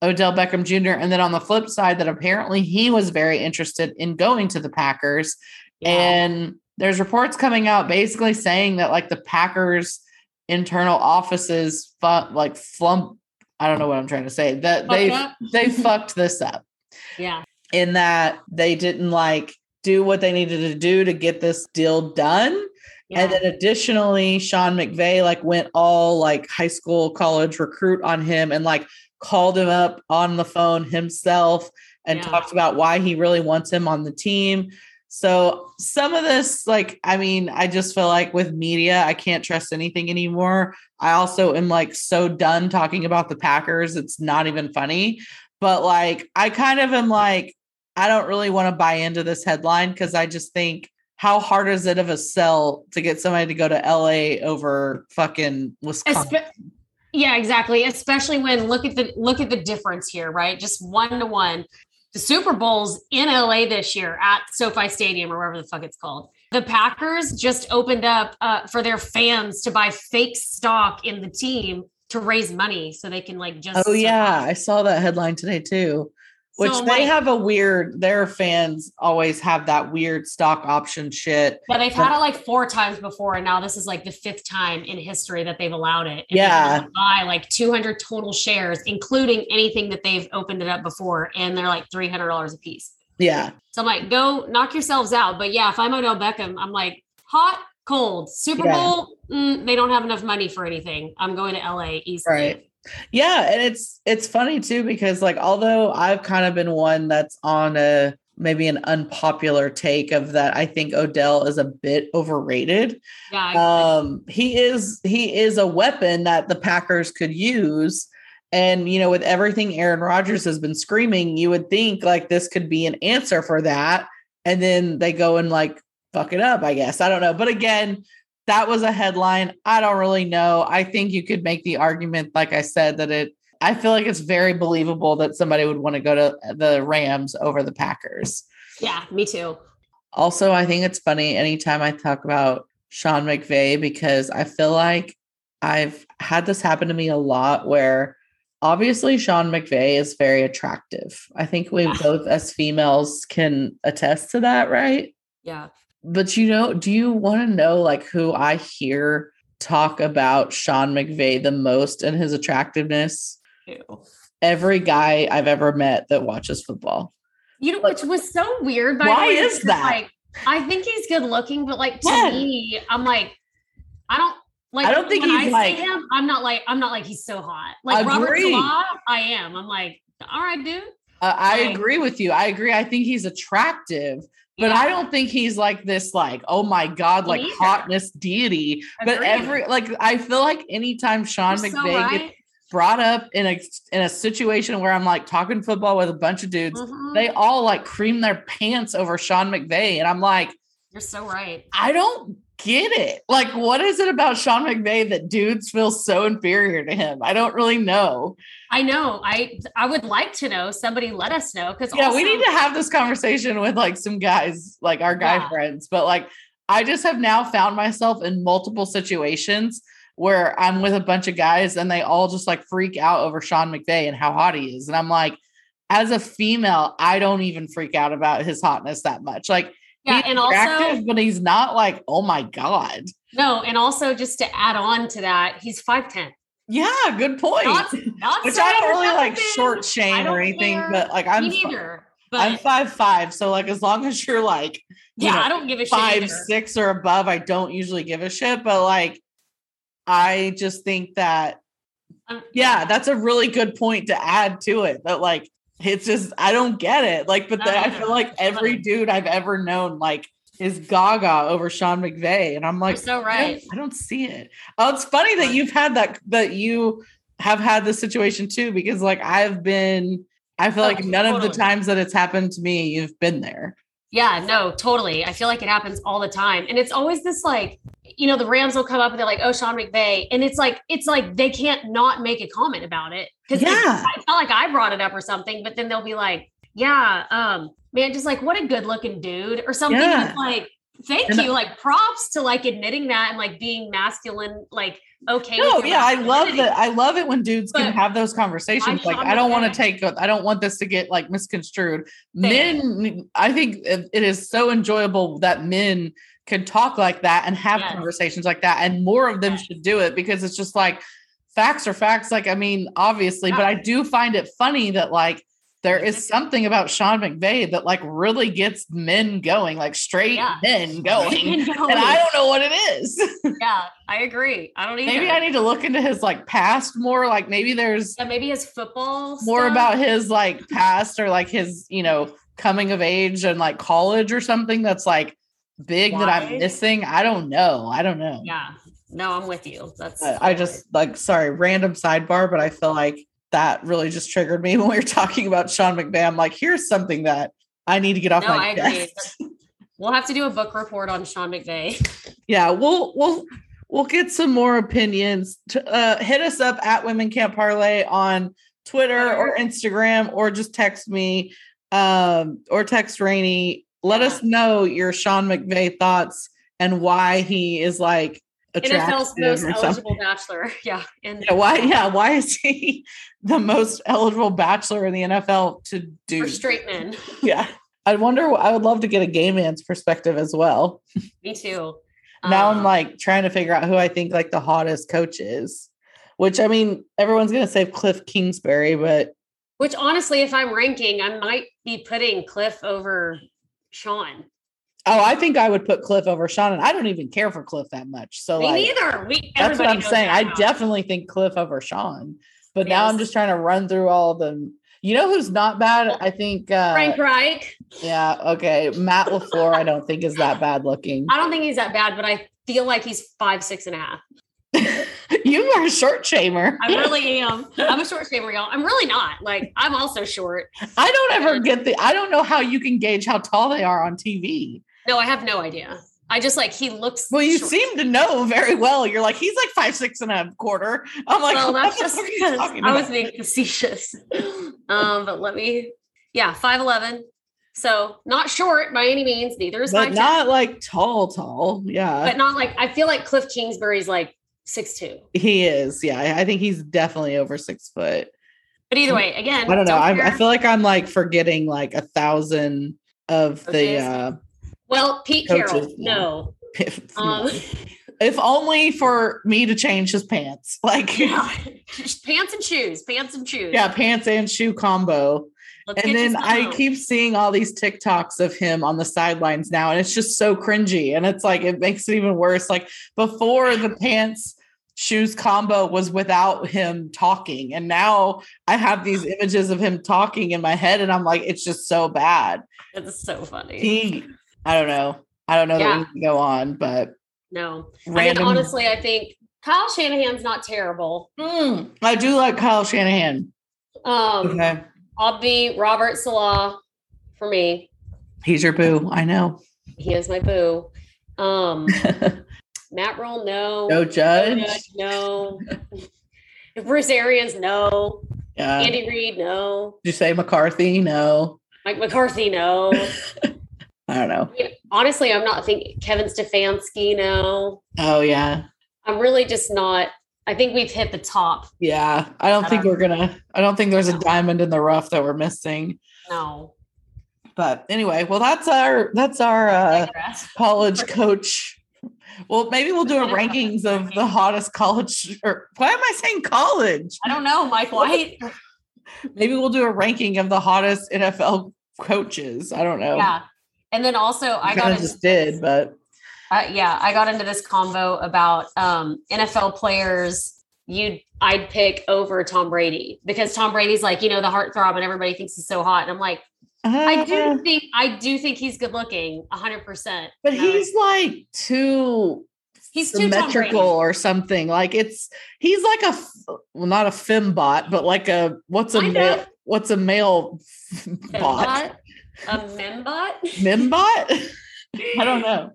Odell Beckham Jr. And then on the flip side, that apparently he was very interested in going to the Packers. Yeah. And there's reports coming out basically saying that like the Packers internal offices, I don't know what I'm trying to say, that they fucked this up. Yeah. In that they didn't like do what they needed to do to get this deal done. Yeah. And then additionally, Sean McVay like went all like high school, college recruit on him and like called him up on the phone himself and talked about why he really wants him on the team. So some of this, like, I mean, I just feel like with media, I can't trust anything anymore. I also am like so done talking about the Packers. It's not even funny, but like, I kind of am like, I don't really want to buy into this headline because I just think, how hard is it of a sell to get somebody to go to LA over fucking Wisconsin? Yeah, exactly. Especially when look at the difference here, right? Just 1-1. The Super Bowl's in LA this year at SoFi Stadium or wherever the fuck it's called. The Packers just opened up for their fans to buy fake stock in the team to raise money so they can like just. Oh yeah. I saw that headline today too, which so, they have a weird, their fans always have that weird stock option shit. But they've had it like 4 times before. And now this is like the 5th time in history that they've allowed it. And they buy like 200 total shares, including anything that they've opened it up before. And they're like $300 a piece. Yeah. So I'm like, go knock yourselves out. But yeah, if I'm Odell Beckham, I'm like hot, cold, Super Bowl. They don't have enough money for anything. I'm going to LA easily. Right. Yeah. And it's funny too, because like, although I've kind of been one that's on a, maybe an unpopular take of that, I think Odell is a bit overrated. Yeah, he is a weapon that the Packers could use. And, you know, with everything Aaron Rodgers has been screaming, you would think like this could be an answer for that. And then they go and like, fuck it up, I guess. I don't know. But again, that was a headline. I don't really know. I think you could make the argument, like I said, that I feel like it's very believable that somebody would want to go to the Rams over the Packers. Yeah, me too. Also, I think it's funny anytime I talk about Sean McVay, because I feel like I've had this happen to me a lot where obviously Sean McVay is very attractive. I think we both as females can attest to that, right? Yeah. But, you know, do you want to know, like, who I hear talk about Sean McVay the most and his attractiveness? Ew. Every guy I've ever met that watches football. You know, which was so weird. By why the way, is that? Like, I think he's good looking, but, like, to me, I'm like, I don't. Like, I don't think when he's see him, I'm not like, he's so hot. Like, Robert Salah, I am. I'm like, all right, dude. I agree with you. I agree. I think he's attractive. But I don't think he's like this, like, oh my God, like hotness deity. Agreed. But I feel like anytime Sean McVay gets brought up in a situation where I'm like talking football with a bunch of dudes, they all like cream their pants over Sean McVay. And I'm like, you're so right. I don't get it. Like, what is it about Sean McVay that dudes feel so inferior to him? I don't really know. I know. I would like to know. Somebody let us know. Because we need to have this conversation with like some guys, like our guy friends. But like, I just have now found myself in multiple situations where I'm with a bunch of guys and they all just like freak out over Sean McVay and how hot he is. And I'm like, as a female, I don't even freak out about his hotness that much. Like, yeah, he's and also, but he's not like, oh my God. No, and also just to add on to that, he's 5'10". Yeah, good point. Not which I don't really like short shame or anything, but like I'm 5'5", so like as long as you're like, I don't give a shit. 5'6" or above, I don't usually give a shit. But like, I just think that, that's a really good point to add to it. That like. It's just, I don't get it. Like, but I feel like every dude I've ever known, like, is gaga over Sean McVay. And I'm like, you're so right. I don't see it. Oh, it's funny that you've had that you have had this situation too, because like, I feel like none of the times that it's happened to me, you've been there. Yeah, no, totally. I feel like it happens all the time. And it's always this like, you know, the Rams will come up and they're like, oh, Sean McVay. And it's like they can't not make a comment about it. Because I felt like I brought it up or something, but then they'll be like, man, just like what a good looking dude or something. Yeah. Like, Thank you. Like props to like admitting that and like being masculine, like, okay. No, yeah. I love that. I love it when dudes can have those conversations. Like, I don't want to take, I don't want this to get like misconstrued. Men, I think it is so enjoyable that men can talk like that and have conversations like that. And more of them should do it, because it's just like facts are facts. Like, I mean, obviously, but I do find it funny that like, there is something about Sean McVay that like really gets men going, like straight men going. And I don't know what it is. Yeah, I agree. I don't either. Maybe I need to look into his like past more. Like maybe there's maybe his football more stuff. About his like past or like his, you know, coming of age and like college or something that's like big that I'm missing. I don't know. Yeah. No, I'm with you. That's I just like, sorry, random sidebar, but I feel like that really just triggered me when we were talking about Sean McVay. I'm like, here's something that I need to get off my chest. Agree. We'll have to do a book report on Sean McVay. Yeah, we'll get some more opinions. Hit us up at Women Can't Parlay on Twitter or Instagram, or just text me or text Rainey. Let us know your Sean McVay thoughts and why he is like NFL's most eligible bachelor. Yeah. Why is he the most eligible bachelor in the NFL to do? For straight men. Yeah. I would love to get a gay man's perspective as well. Me too. Now I'm like trying to figure out who I think like the hottest coach is, which I mean, everyone's going to say Cliff Kingsbury, but. Which honestly, if I'm ranking, I might be putting Cliff over Sean. Oh, I think I would put Cliff over Sean, and I don't even care for Cliff that much. So neither. That's what I'm saying. I definitely think Cliff over Sean, but now I'm just trying to run through all of them. You know who's not bad? I think Frank Reich. Yeah. Okay. Matt LaFleur, I don't think is that bad looking. I don't think he's that bad, but I feel like he's 5'6.5". You are a short shamer. I really am. I'm a short shamer, y'all. I'm really not. Like, I'm also short. I don't ever get I don't know how you can gauge how tall they are on TV. No, I have no idea. I just like, he looks. Well, you seem to know very well. You're like, he's like 5'6.25". I'm like, well, that's just because I was being facetious. But let me, 5'11". So not short by any means. Neither is but not like tall. Yeah. But not like, I feel like Cliff Kingsbury's like 6'2". He is. Yeah. I think he's definitely over 6 foot. But either way, again, I don't know. I feel like I'm like forgetting like 1,000 of the, well, Pete Carroll, no. If only for me to change his pants. Like pants and shoes. Yeah, pants and shoe combo. And then I keep seeing all these TikToks of him on the sidelines now, and it's just so cringy. And it's like, it makes it even worse. Like before the pants shoes combo was without him talking. And now I have these images of him talking in my head, and I'm like, it's just so bad. It's so funny. I don't know that we can go on, but no. I mean, honestly, I think Kyle Shanahan's not terrible. I do like Kyle Shanahan. Okay. I'll be Robert Salah for me. He's your boo. I know. He is my boo. Matt Rule, no. No Judge, no. Bruce Arians, no. Yeah. Andy Reid, no. Did you say McCarthy? No. Mike McCarthy, no. I don't know. I mean, honestly, I'm not thinking Kevin Stefanski, no. Oh, yeah. I'm really just not. I think we've hit the top. Yeah. I don't think there's a diamond in the rough that we're missing. No. But anyway, well, that's our college coach. Well, maybe we'll do a rankings of the hottest college. Or why am I saying college? I don't know, Mike White. Maybe we'll do a ranking of the hottest NFL coaches. I don't know. Yeah. And then also I got into this combo about NFL players I'd pick over Tom Brady, because Tom Brady's like, you know, the heartthrob, and everybody thinks he's so hot. And I'm like, I do think he's good looking 100%. But he's like he's too symmetrical or something. Like he's like not a fembot, but like what's a male bot? A membot? Membot? I don't know.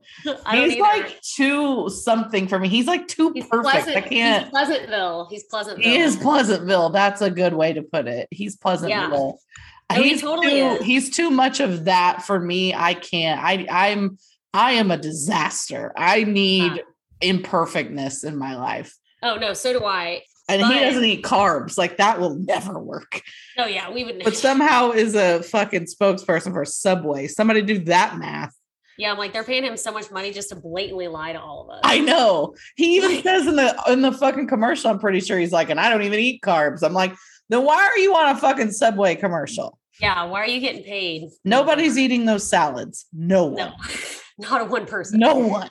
He's like too something for me. He's like too perfect. I can't. He's Pleasantville. He is Pleasantville. That's a good way to put it. He's Pleasantville. Yeah. No, he's totally. He's too much of that for me. I can't. I'm I am a disaster. I need imperfectness in my life. Oh, no, so do I. And he doesn't eat carbs. Like, that will never work. Oh, yeah, we would. But somehow is a fucking spokesperson for Subway. Somebody do that math. Yeah, I'm like, they're paying him so much money just to blatantly lie to all of us. I know. He even says in the fucking commercial, I'm pretty sure he's like, and I don't even eat carbs. I'm like, then why are you on a fucking Subway commercial? Yeah, why are you getting paid? Nobody's eating those salads. No one. No, not a one person. No one.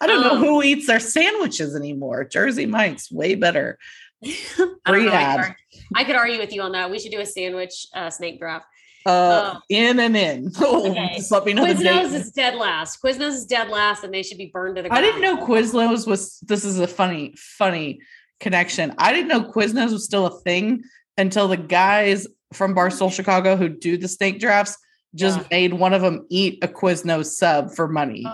I don't know who eats their sandwiches anymore. Jersey Mike's way better. Rehab. I could argue with you on that. We should do a sandwich snake draft. In and in. Okay. Quiznos is dead last. Quiznos is dead last, and they should be burned to the ground. I didn't know Quiznos was. This is a funny connection. I didn't know Quiznos was still a thing until the guys from Barstool Chicago who do the snake drafts just made one of them eat a Quiznos sub for money.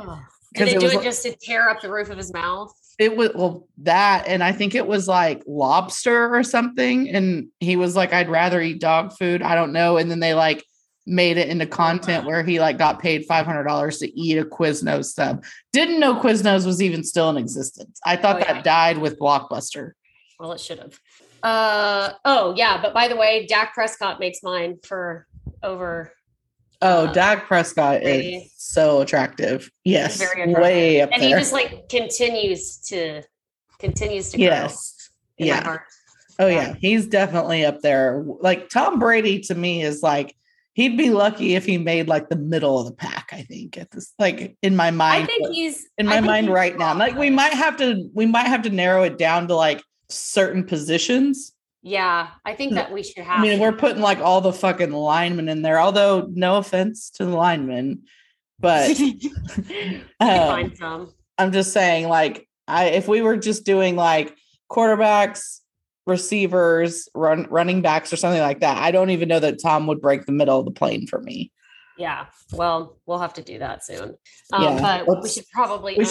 Did they do it just to tear up the roof of his mouth? It was that, and I think it was like lobster or something. And he was like, I'd rather eat dog food. I don't know. And then they like made it into content where he like got paid $500 to eat a Quiznos sub. Didn't know Quiznos was even still in existence. I thought that died with Blockbuster. Well, it should have. But by the way, Dak Prescott makes mine for over. Dak Prescott is so attractive. Yes. Way up there. And he just like continues to grow. Yes. Yeah. My heart. Oh yeah. He's definitely up there. Like Tom Brady to me is like, he'd be lucky if he made like the middle of the pack. I think at this, like in my mind, right now, like we might have to narrow it down to like certain positions. Yeah, I think that we should have. I mean, we're putting like all the fucking linemen in there, although no offense to the linemen, but find some. I'm just saying, like, if we were just doing like quarterbacks, receivers, running backs or something like that, I don't even know that Tom would break the middle of the plane for me. Yeah, well, we'll have to do that soon. But we should probably. We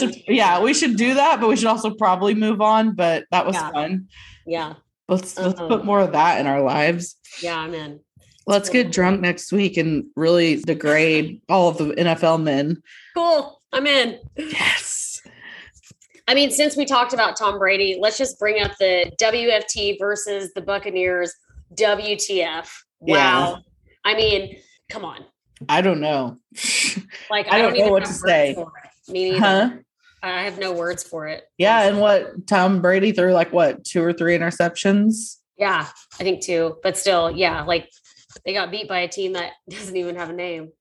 should do that, but we should also probably move on. But that was fun. Yeah. Let's put more of that in our lives. Yeah, I'm in. Let's get drunk next week and really degrade all of the NFL men. Cool. I'm in. Yes. I mean, since we talked about Tom Brady, let's just bring up the WFT versus the Buccaneers. WTF. Wow. Yeah. I mean, come on. I don't know. Like, I don't know what to say. Me neither. Huh? I have no words for it. Yeah, and what Tom Brady threw like what 2 or 3 interceptions? Yeah, I think 2, but still, yeah, like they got beat by a team that doesn't even have a name.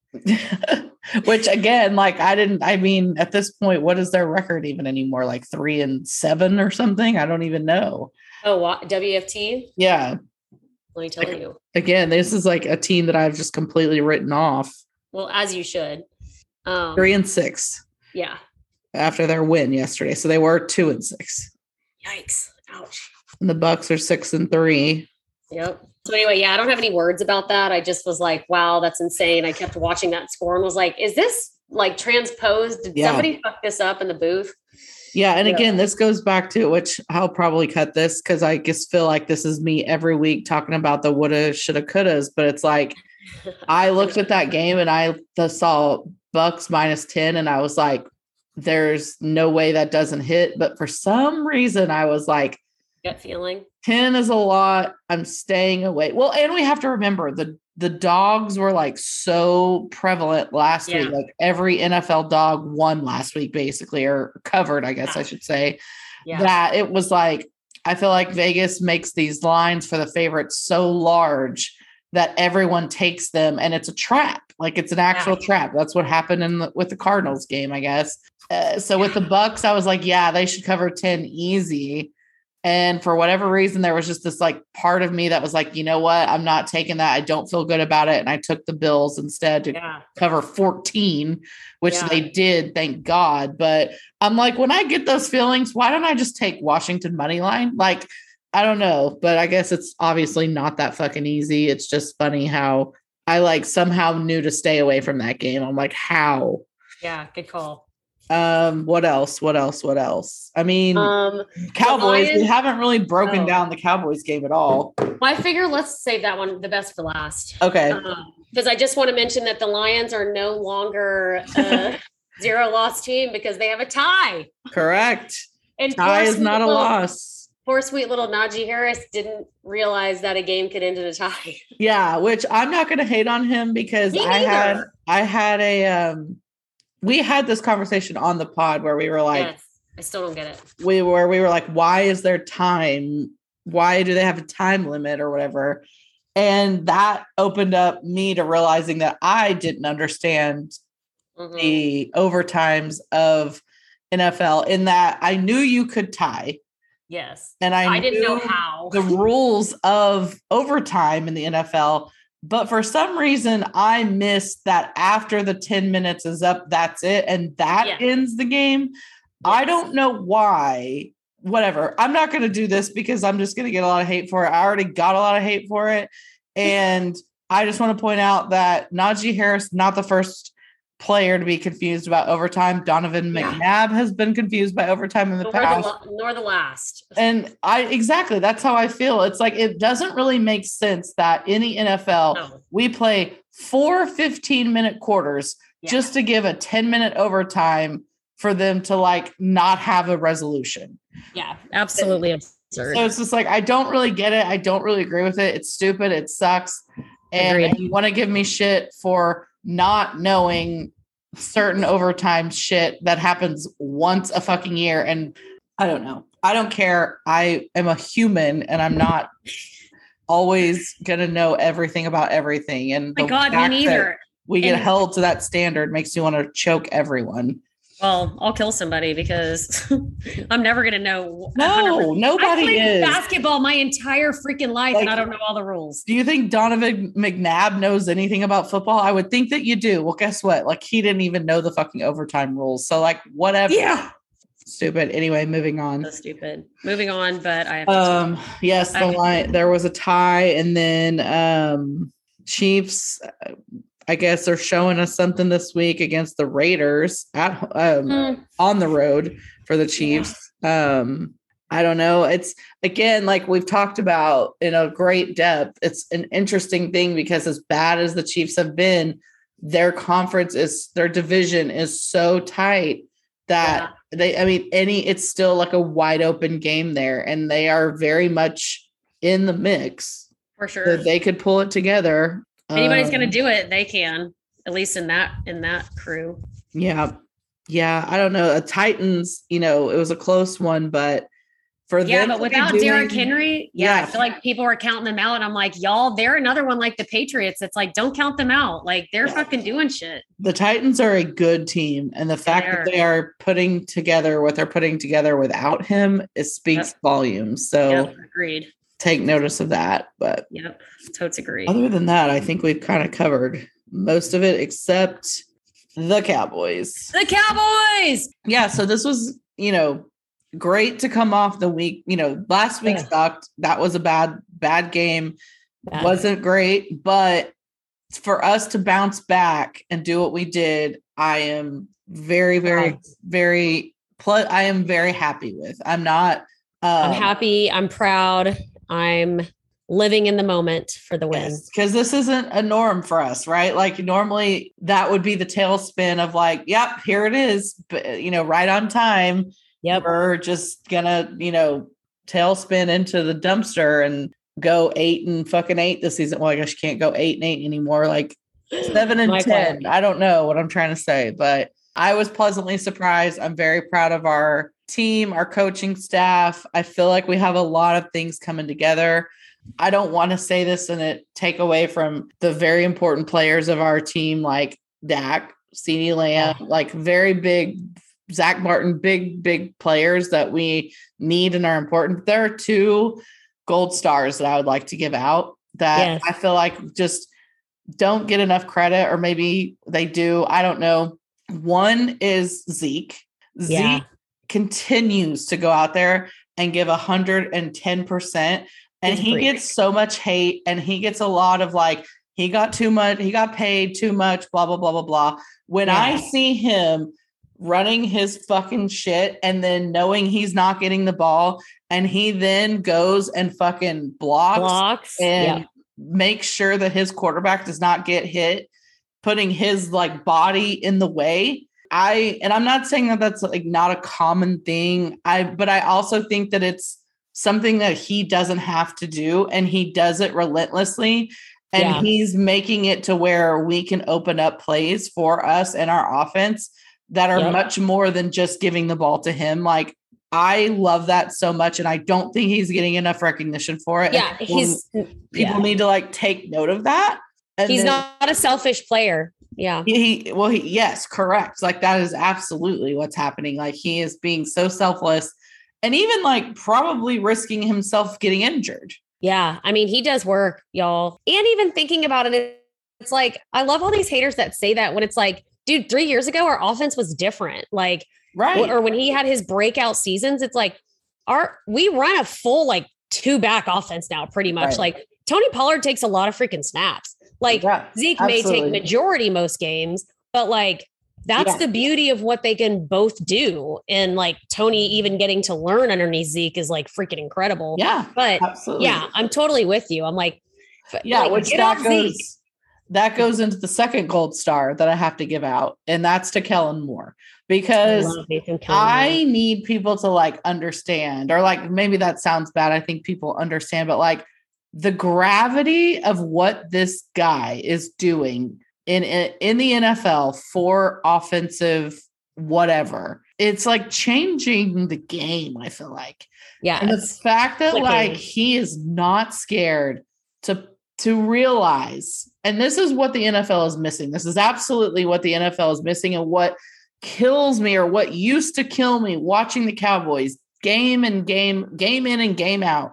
Which again, like I mean, at this point, what is their record even anymore? Like 3-7 or something? I don't even know. Oh, what? WFT? Yeah. Let me tell you. Again, this is like a team that I've just completely written off. Well, as you should. 3-6. Yeah. After their win yesterday. So they were 2-6. Yikes. Ouch. And the Bucks are 6-3. Yep. So anyway, yeah, I don't have any words about that. I just was like, wow, that's insane. I kept watching that score and was like, is this like transposed? Did somebody fuck this up in the booth? Yeah. And again, this goes back to, which I'll probably cut this because I just feel like this is me every week talking about the woulda, shoulda, couldas. But it's like, I looked at that game and I saw Bucks -10 and I was like, there's no way that doesn't hit. But for some reason, I was like, gut feeling 10 is a lot. I'm staying away. Well, and we have to remember the dogs were like so prevalent last week. Like every NFL dog won last week, basically, or covered, I guess I should say. Yeah. That it was like, I feel like Vegas makes these lines for the favorites so large that everyone takes them and it's a trap. Like it's an actual trap. That's what happened with the Cardinals game, I guess. So with the Bucks, I was like, yeah, they should cover 10 easy. And for whatever reason, there was just this like part of me that was like, you know what? I'm not taking that. I don't feel good about it. And I took the Bills instead to cover 14, which they did. Thank God. But I'm like, when I get those feelings, why don't I just take Washington money line? Like, I don't know, but I guess it's obviously not that fucking easy. It's just funny how I like somehow knew to stay away from that game. I'm like, how? Yeah. Good call. What else? I mean, Cowboys, we haven't really broken down the Cowboys game at all. Well, I figure let's save that one, the best for last. Okay. Because I just want to mention that the Lions are no longer zero-loss team because they have a tie. Correct. And tie is not a loss. Poor sweet little Najee Harris didn't realize that a game could end in a tie. Yeah, which I'm not going to hate on him because we had this conversation on the pod where we were like, yes, I still don't get it. We were like, why is there time? Why do they have a time limit or whatever? And that opened up me to realizing that I didn't understand the overtimes of NFL in that I knew you could tie. Yes. And I didn't know how the rules of overtime in the NFL, but for some reason I missed that after the 10 minutes is up, that's it. And that ends the game. Yes. I don't know why, whatever. I'm not going to do this because I'm just going to get a lot of hate for it. I already got a lot of hate for it. And I just want to point out that Najee Harris, not the first player to be confused about overtime. Donovan McNabb has been confused by overtime in the past. Nor the last. And exactly, that's how I feel. It's like, it doesn't really make sense that in the NFL, we play 4 15-minute quarters just to give a 10-minute overtime for them to like not have a resolution. Yeah, absolutely absurd. So it's just like, I don't really get it. I don't really agree with it. It's stupid. It sucks. And if you want to give me shit for not knowing certain overtime shit that happens once a fucking year. And I don't know. I don't care. I am a human and I'm not always going to know everything about everything. And oh my God, me neither. We get held to that standard makes you want to choke everyone. Well, I'll kill somebody because I'm never going to know. 100%. No, nobody is. I played basketball my entire freaking life, like, and I don't know all the rules. Do you think Donovan McNabb knows anything about football? I would think that you do. Well, guess what? Like, he didn't even know the fucking overtime rules. So, like, whatever. Yeah. Stupid. Anyway, moving on. So stupid. Moving on, but I have to yes, there was a tie, and then Chiefs – I guess they're showing us something this week against the Raiders at on the road for the Chiefs. I don't know. It's again, like we've talked about in a great depth. It's an interesting thing because as bad as the Chiefs have been, their division is so tight that it's still like a wide open game there, and they are very much in the mix for sure. So they could pull it together. Anybody's going to do it, they can, at least in that crew. Yeah. Yeah. I don't know. The Titans, you know, it was a close one, but for them. Yeah, but without Derrick Henry, I feel like people are counting them out. And I'm like, y'all, they're another one like the Patriots. It's like, don't count them out. Like, they're fucking doing shit. The Titans are a good team. And the fact that they are putting together what they're putting together without him, it speaks volumes. So agreed. Take notice of that, but totes agree. Other than that, I think we've kind of covered most of it except the Cowboys. The Cowboys! Yeah, so this was, you know, great to come off the week. You know, last week sucked. That was a bad game. Bad. Wasn't great, but for us to bounce back and do what we did, I am very, very, very, I am very happy with. I'm not. I'm happy. I'm proud. I'm living in the moment for the win. Because this isn't a norm for us, right? Like normally that would be the tailspin of like, yep, here it is, but, you know, right on time. Yep. We're just gonna, you know, tailspin into the dumpster and go 8 this season. Well, I guess you can't go 8 anymore. Like 7 and 10. Plan. I don't know what I'm trying to say, but I was pleasantly surprised. I'm very proud of our team, our coaching staff. I feel like we have a lot of things coming together. I don't want to say this and it take away from the very important players of our team, like Dak, CeeDee Lamb, like very big Zach Martin, big players that we need and are important. There are 2 gold stars that I would like to give out that I feel like just don't get enough credit, or maybe they do. I don't know. One is Zeke. Zeke continues to go out there and give 110%. And he gets so much hate, and he gets a lot of like, he got too much, he got paid too much, blah, blah, blah, blah, blah. When I see him running his fucking shit and then knowing he's not getting the ball, and he then goes and fucking blocks and makes sure that his quarterback does not get hit, putting his like body in the way. and I'm not saying that that's like not a common thing. But I also think that it's something that he doesn't have to do, and he does it relentlessly. And he's making it to where we can open up plays for us and our offense that are much more than just giving the ball to him. Like, I love that so much. And I don't think he's getting enough recognition for it. Yeah. People need to like take note of that. And he's not a selfish player. Yeah. Yes, correct. Like, that is absolutely what's happening. Like, he is being so selfless and even like probably risking himself getting injured. Yeah. I mean, he does work, y'all. And even thinking about it, it's like, I love all these haters that say that when it's like, dude, 3 years ago, our offense was different. Like, right. Or when he had his breakout seasons, it's like, we run a full, like, two back offense now, pretty much. Right. Like, Tony Pollard takes a lot of freaking snaps. Like, Zeke may take majority most games, but like, that's the beauty of what they can both do. And like, Tony even getting to learn underneath Zeke is like freaking incredible. Yeah. But I'm totally with you. I'm like, which that goes into the second gold star that I have to give out. And that's to Kellen Moore, because I need people to like understand, or like, maybe that sounds bad. I think people understand, but like, the gravity of what this guy is doing in the NFL for offensive whatever, it's like changing the game, I feel like. Yeah. And the fact that like he is not scared to realize, and this is what the NFL is missing. This is absolutely what the NFL is missing, and what kills me, or what used to kill me watching the Cowboys game in and game out,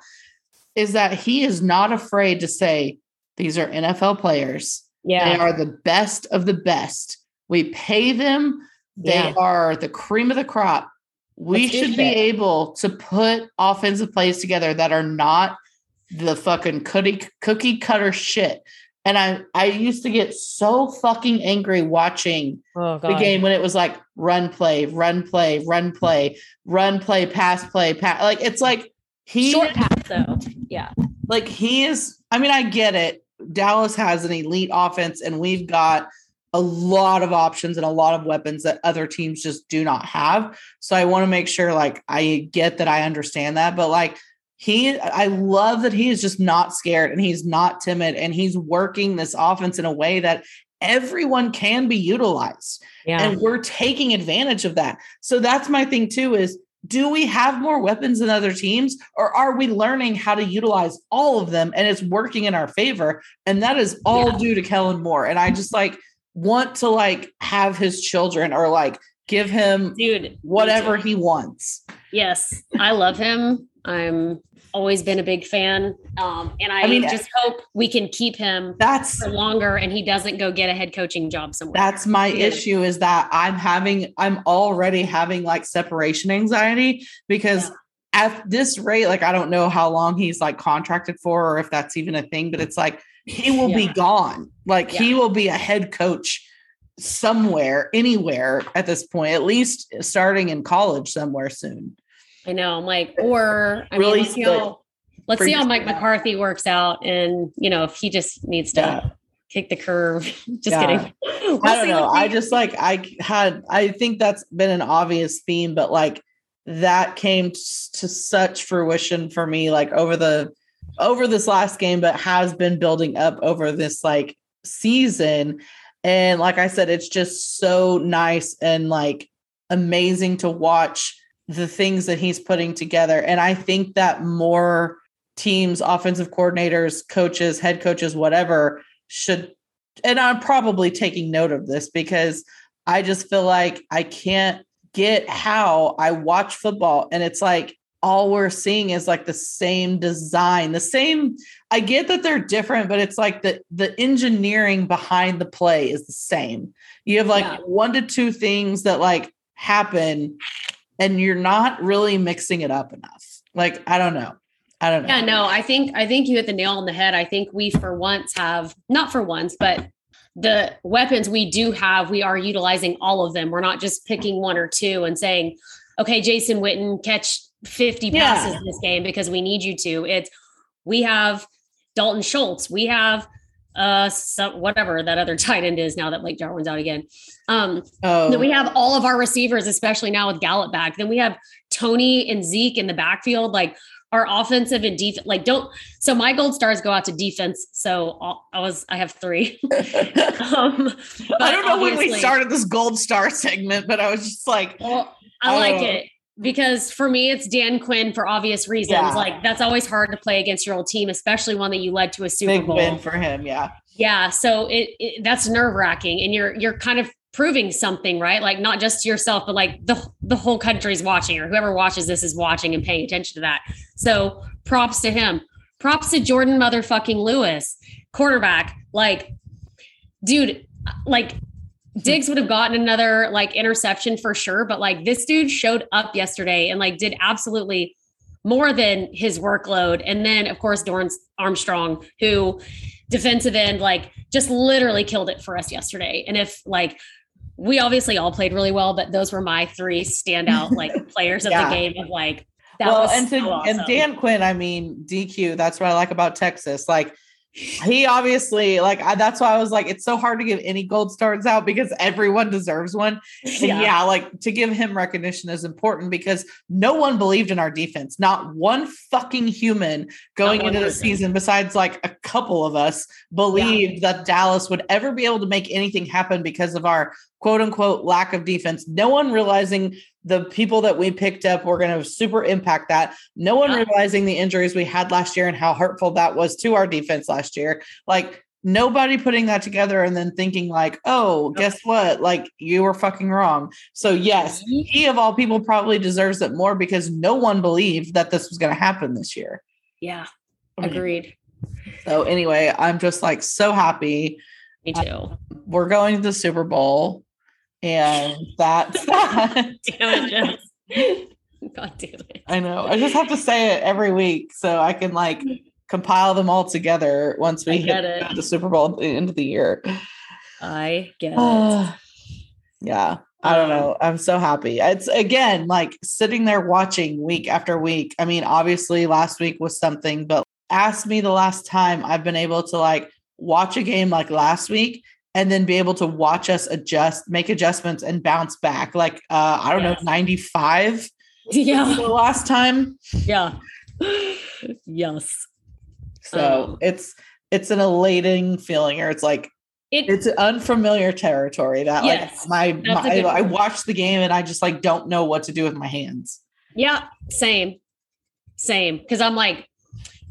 is that he is not afraid to say, these are NFL players. Yeah. They are the best of the best. We pay them. They are the cream of the crop. We should be able to put offensive plays together that are not the fucking cookie cutter shit. And I used to get so fucking angry watching the game when it was like run play, pass play. Like, it's like short pass though. Yeah. Like, he is, I mean, I get it. Dallas has an elite offense, and we've got a lot of options and a lot of weapons that other teams just do not have. So I want to make sure, like, I get that, I understand that, but like, I love that he is just not scared, and he's not timid, and he's working this offense in a way that everyone can be utilized. Yeah. And we're taking advantage of that. So that's my thing too, is, do we have more weapons than other teams, or are we learning how to utilize all of them and it's working in our favor? And that is all due to Kellen Moore. And I just like want to like have his children, or like give him whatever he wants. Yes. I love him. I'm always been a big fan. And I mean, just hope we can keep him for longer and he doesn't go get a head coaching job somewhere. That's my issue, is that I'm already having like separation anxiety, because at this rate, like, I don't know how long he's like contracted for, or if that's even a thing, but it's like, he will be gone. Like he will be a head coach somewhere, anywhere at this point, at least starting in college somewhere soon. I know. I'm like, let's see how Mike McCarthy works out. And, you know, if he just needs to kick the curve, kidding. I don't know. I think that's been an obvious theme, but like that came to such fruition for me, like over this last game, but has been building up over this like season. And like I said, it's just so nice and like amazing to watch the things that he's putting together. And I think that more teams, offensive coordinators, coaches, head coaches, whatever, should, and I'm probably taking note of this, because I just feel like I can't get how I watch football. And it's like, all we're seeing is like the same design, the same, I get that they're different, but it's like the engineering behind the play is the same. You have like one to two things that like happen, and you're not really mixing it up enough. Like, I don't know. Yeah, no, I think you hit the nail on the head. I think we but the weapons we do have, we are utilizing all of them. We're not just picking one or two and saying, okay, Jason Witten, catch 50 passes in this game because we need you to. We have Dalton Schultz. We have so whatever that other tight end is now that Blake Jarwin's out again. Then we have all of our receivers, especially now with Gallup back. Then we have Tony and Zeke in the backfield. Like our offensive and defense, like don't. So my gold stars go out to defense. So I have three. I don't know when we started this gold star segment, but I was just like, like it. Because for me, it's Dan Quinn for obvious reasons. Yeah. Like that's always hard to play against your old team, especially one that you led to a Super Bowl. Big win for him, yeah. Yeah, so it that's nerve-wracking, and you're kind of proving something, right? Like not just to yourself, but like the whole country's watching, or whoever watches this is watching and paying attention to that. So props to him. Props to Jordan motherfucking Lewis, quarterback. Like, dude, like. Diggs would have gotten another like interception for sure. But like this dude showed up yesterday and like did absolutely more than his workload. And then of course, Dorance Armstrong, who defensive end, like just literally killed it for us yesterday. And if like, we obviously all played really well, but those were my three standout like players of the game of like, that was awesome. And Dan Quinn, I mean, DQ, that's what I like about Texas. Like, he obviously that's why I was like, it's so hard to give any gold stars out because everyone deserves one. And like to give him recognition is important because no one believed in our defense. Not one fucking human going into the season, besides like a couple of us, believed that Dallas would ever be able to make anything happen because of our quote unquote lack of defense. No one realizing the people that we picked up were going to super impact that. No one realizing the injuries we had last year and how hurtful that was to our defense last year. Like nobody putting that together and then thinking like, oh, guess what? Like you were fucking wrong. So yes, he of all people probably deserves it more because no one believed that this was going to happen this year. Yeah. Agreed. So anyway, I'm just like so happy. Me too. We're going to the Super Bowl. And that's that. Damn it, God damn it. I know. I just have to say it every week so I can like compile them all together once we hit the Super Bowl at the end of the year. I get it. Yeah. I don't know. I'm so happy. It's again like sitting there watching week after week. I mean, obviously last week was something, but ask me the last time I've been able to like watch a game like last week and then be able to watch us adjust, make adjustments and bounce back. Like, I don't know, 95 the last time. Yeah. Yes. So it's an elating feeling, or it's like, it's unfamiliar territory that like I watch the game and I just like, don't know what to do with my hands. Yeah. Same. Cause I'm like,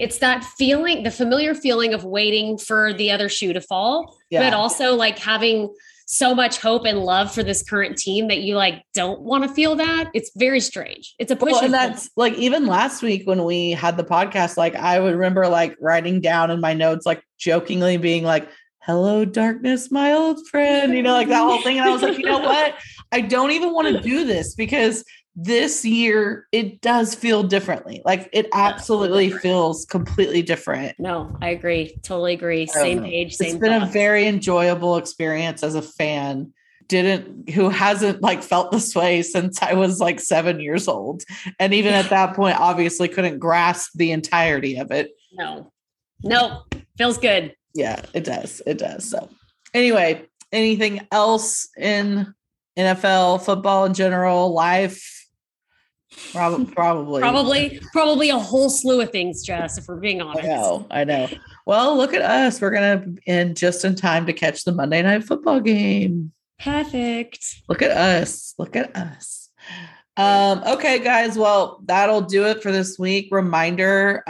it's that feeling, the familiar feeling of waiting for the other shoe to fall, but also like having so much hope and love for this current team that you like, don't want to feel that. It's very strange. It's a push. Well, and that's like, even last week when we had the podcast, like I would remember like writing down in my notes, like jokingly being like, hello, darkness, my old friend, you know, like that whole thing. And I was like, you know what? I don't even want to do this because this year, it does feel differently. Like it absolutely feels completely different. No, I agree. Totally agree. Same page. Same. It's been a very enjoyable experience as a fan. Who hasn't like felt this way since I was like 7 years old. And even at that point, obviously couldn't grasp the entirety of it. No, feels good. Yeah, it does. It does. So anyway, anything else in NFL football in general, life? Probably a whole slew of things, Jess, if we're being honest. I know. Well, look at us. We're going to end just in time to catch the Monday Night Football game. Perfect. Look at us. Okay, guys. Well, that'll do it for this week. Reminder,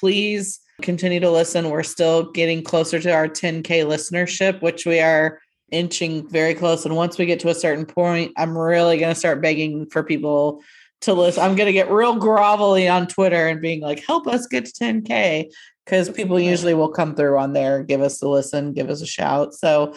please continue to listen. We're still getting closer to our 10K listenership, which we are inching very close. And once we get to a certain point, I'm really going to start begging for people to listen. I'm going to get real grovelly on Twitter and being like, help us get to 10K. Cause people usually will come through on there, give us a listen, give us a shout. So,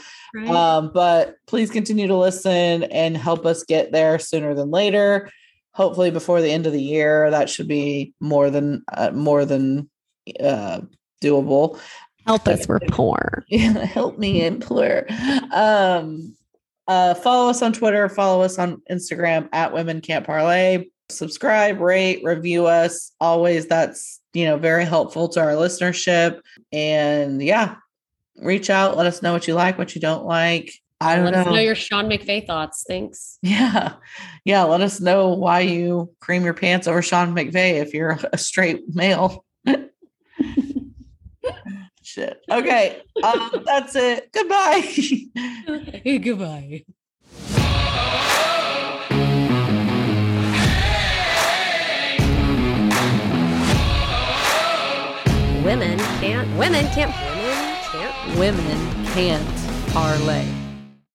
but please continue to listen and help us get there sooner than later. Hopefully before the end of the year, that should be more than doable. Help us. We're poor. Help me and poor. Follow us on Twitter. Follow us on Instagram at Women Can't Parlay. Subscribe, rate, review us. Always, that's very helpful to our listenership. And reach out. Let us know what you like, what you don't like. I don't know. Let us know your Sean McVay thoughts. Thanks. Yeah. Yeah. Let us know why you cream your pants over Sean McVay if you're a straight male. Shit. Okay. That's it. Goodbye. Hey, goodbye. Women can't parlay.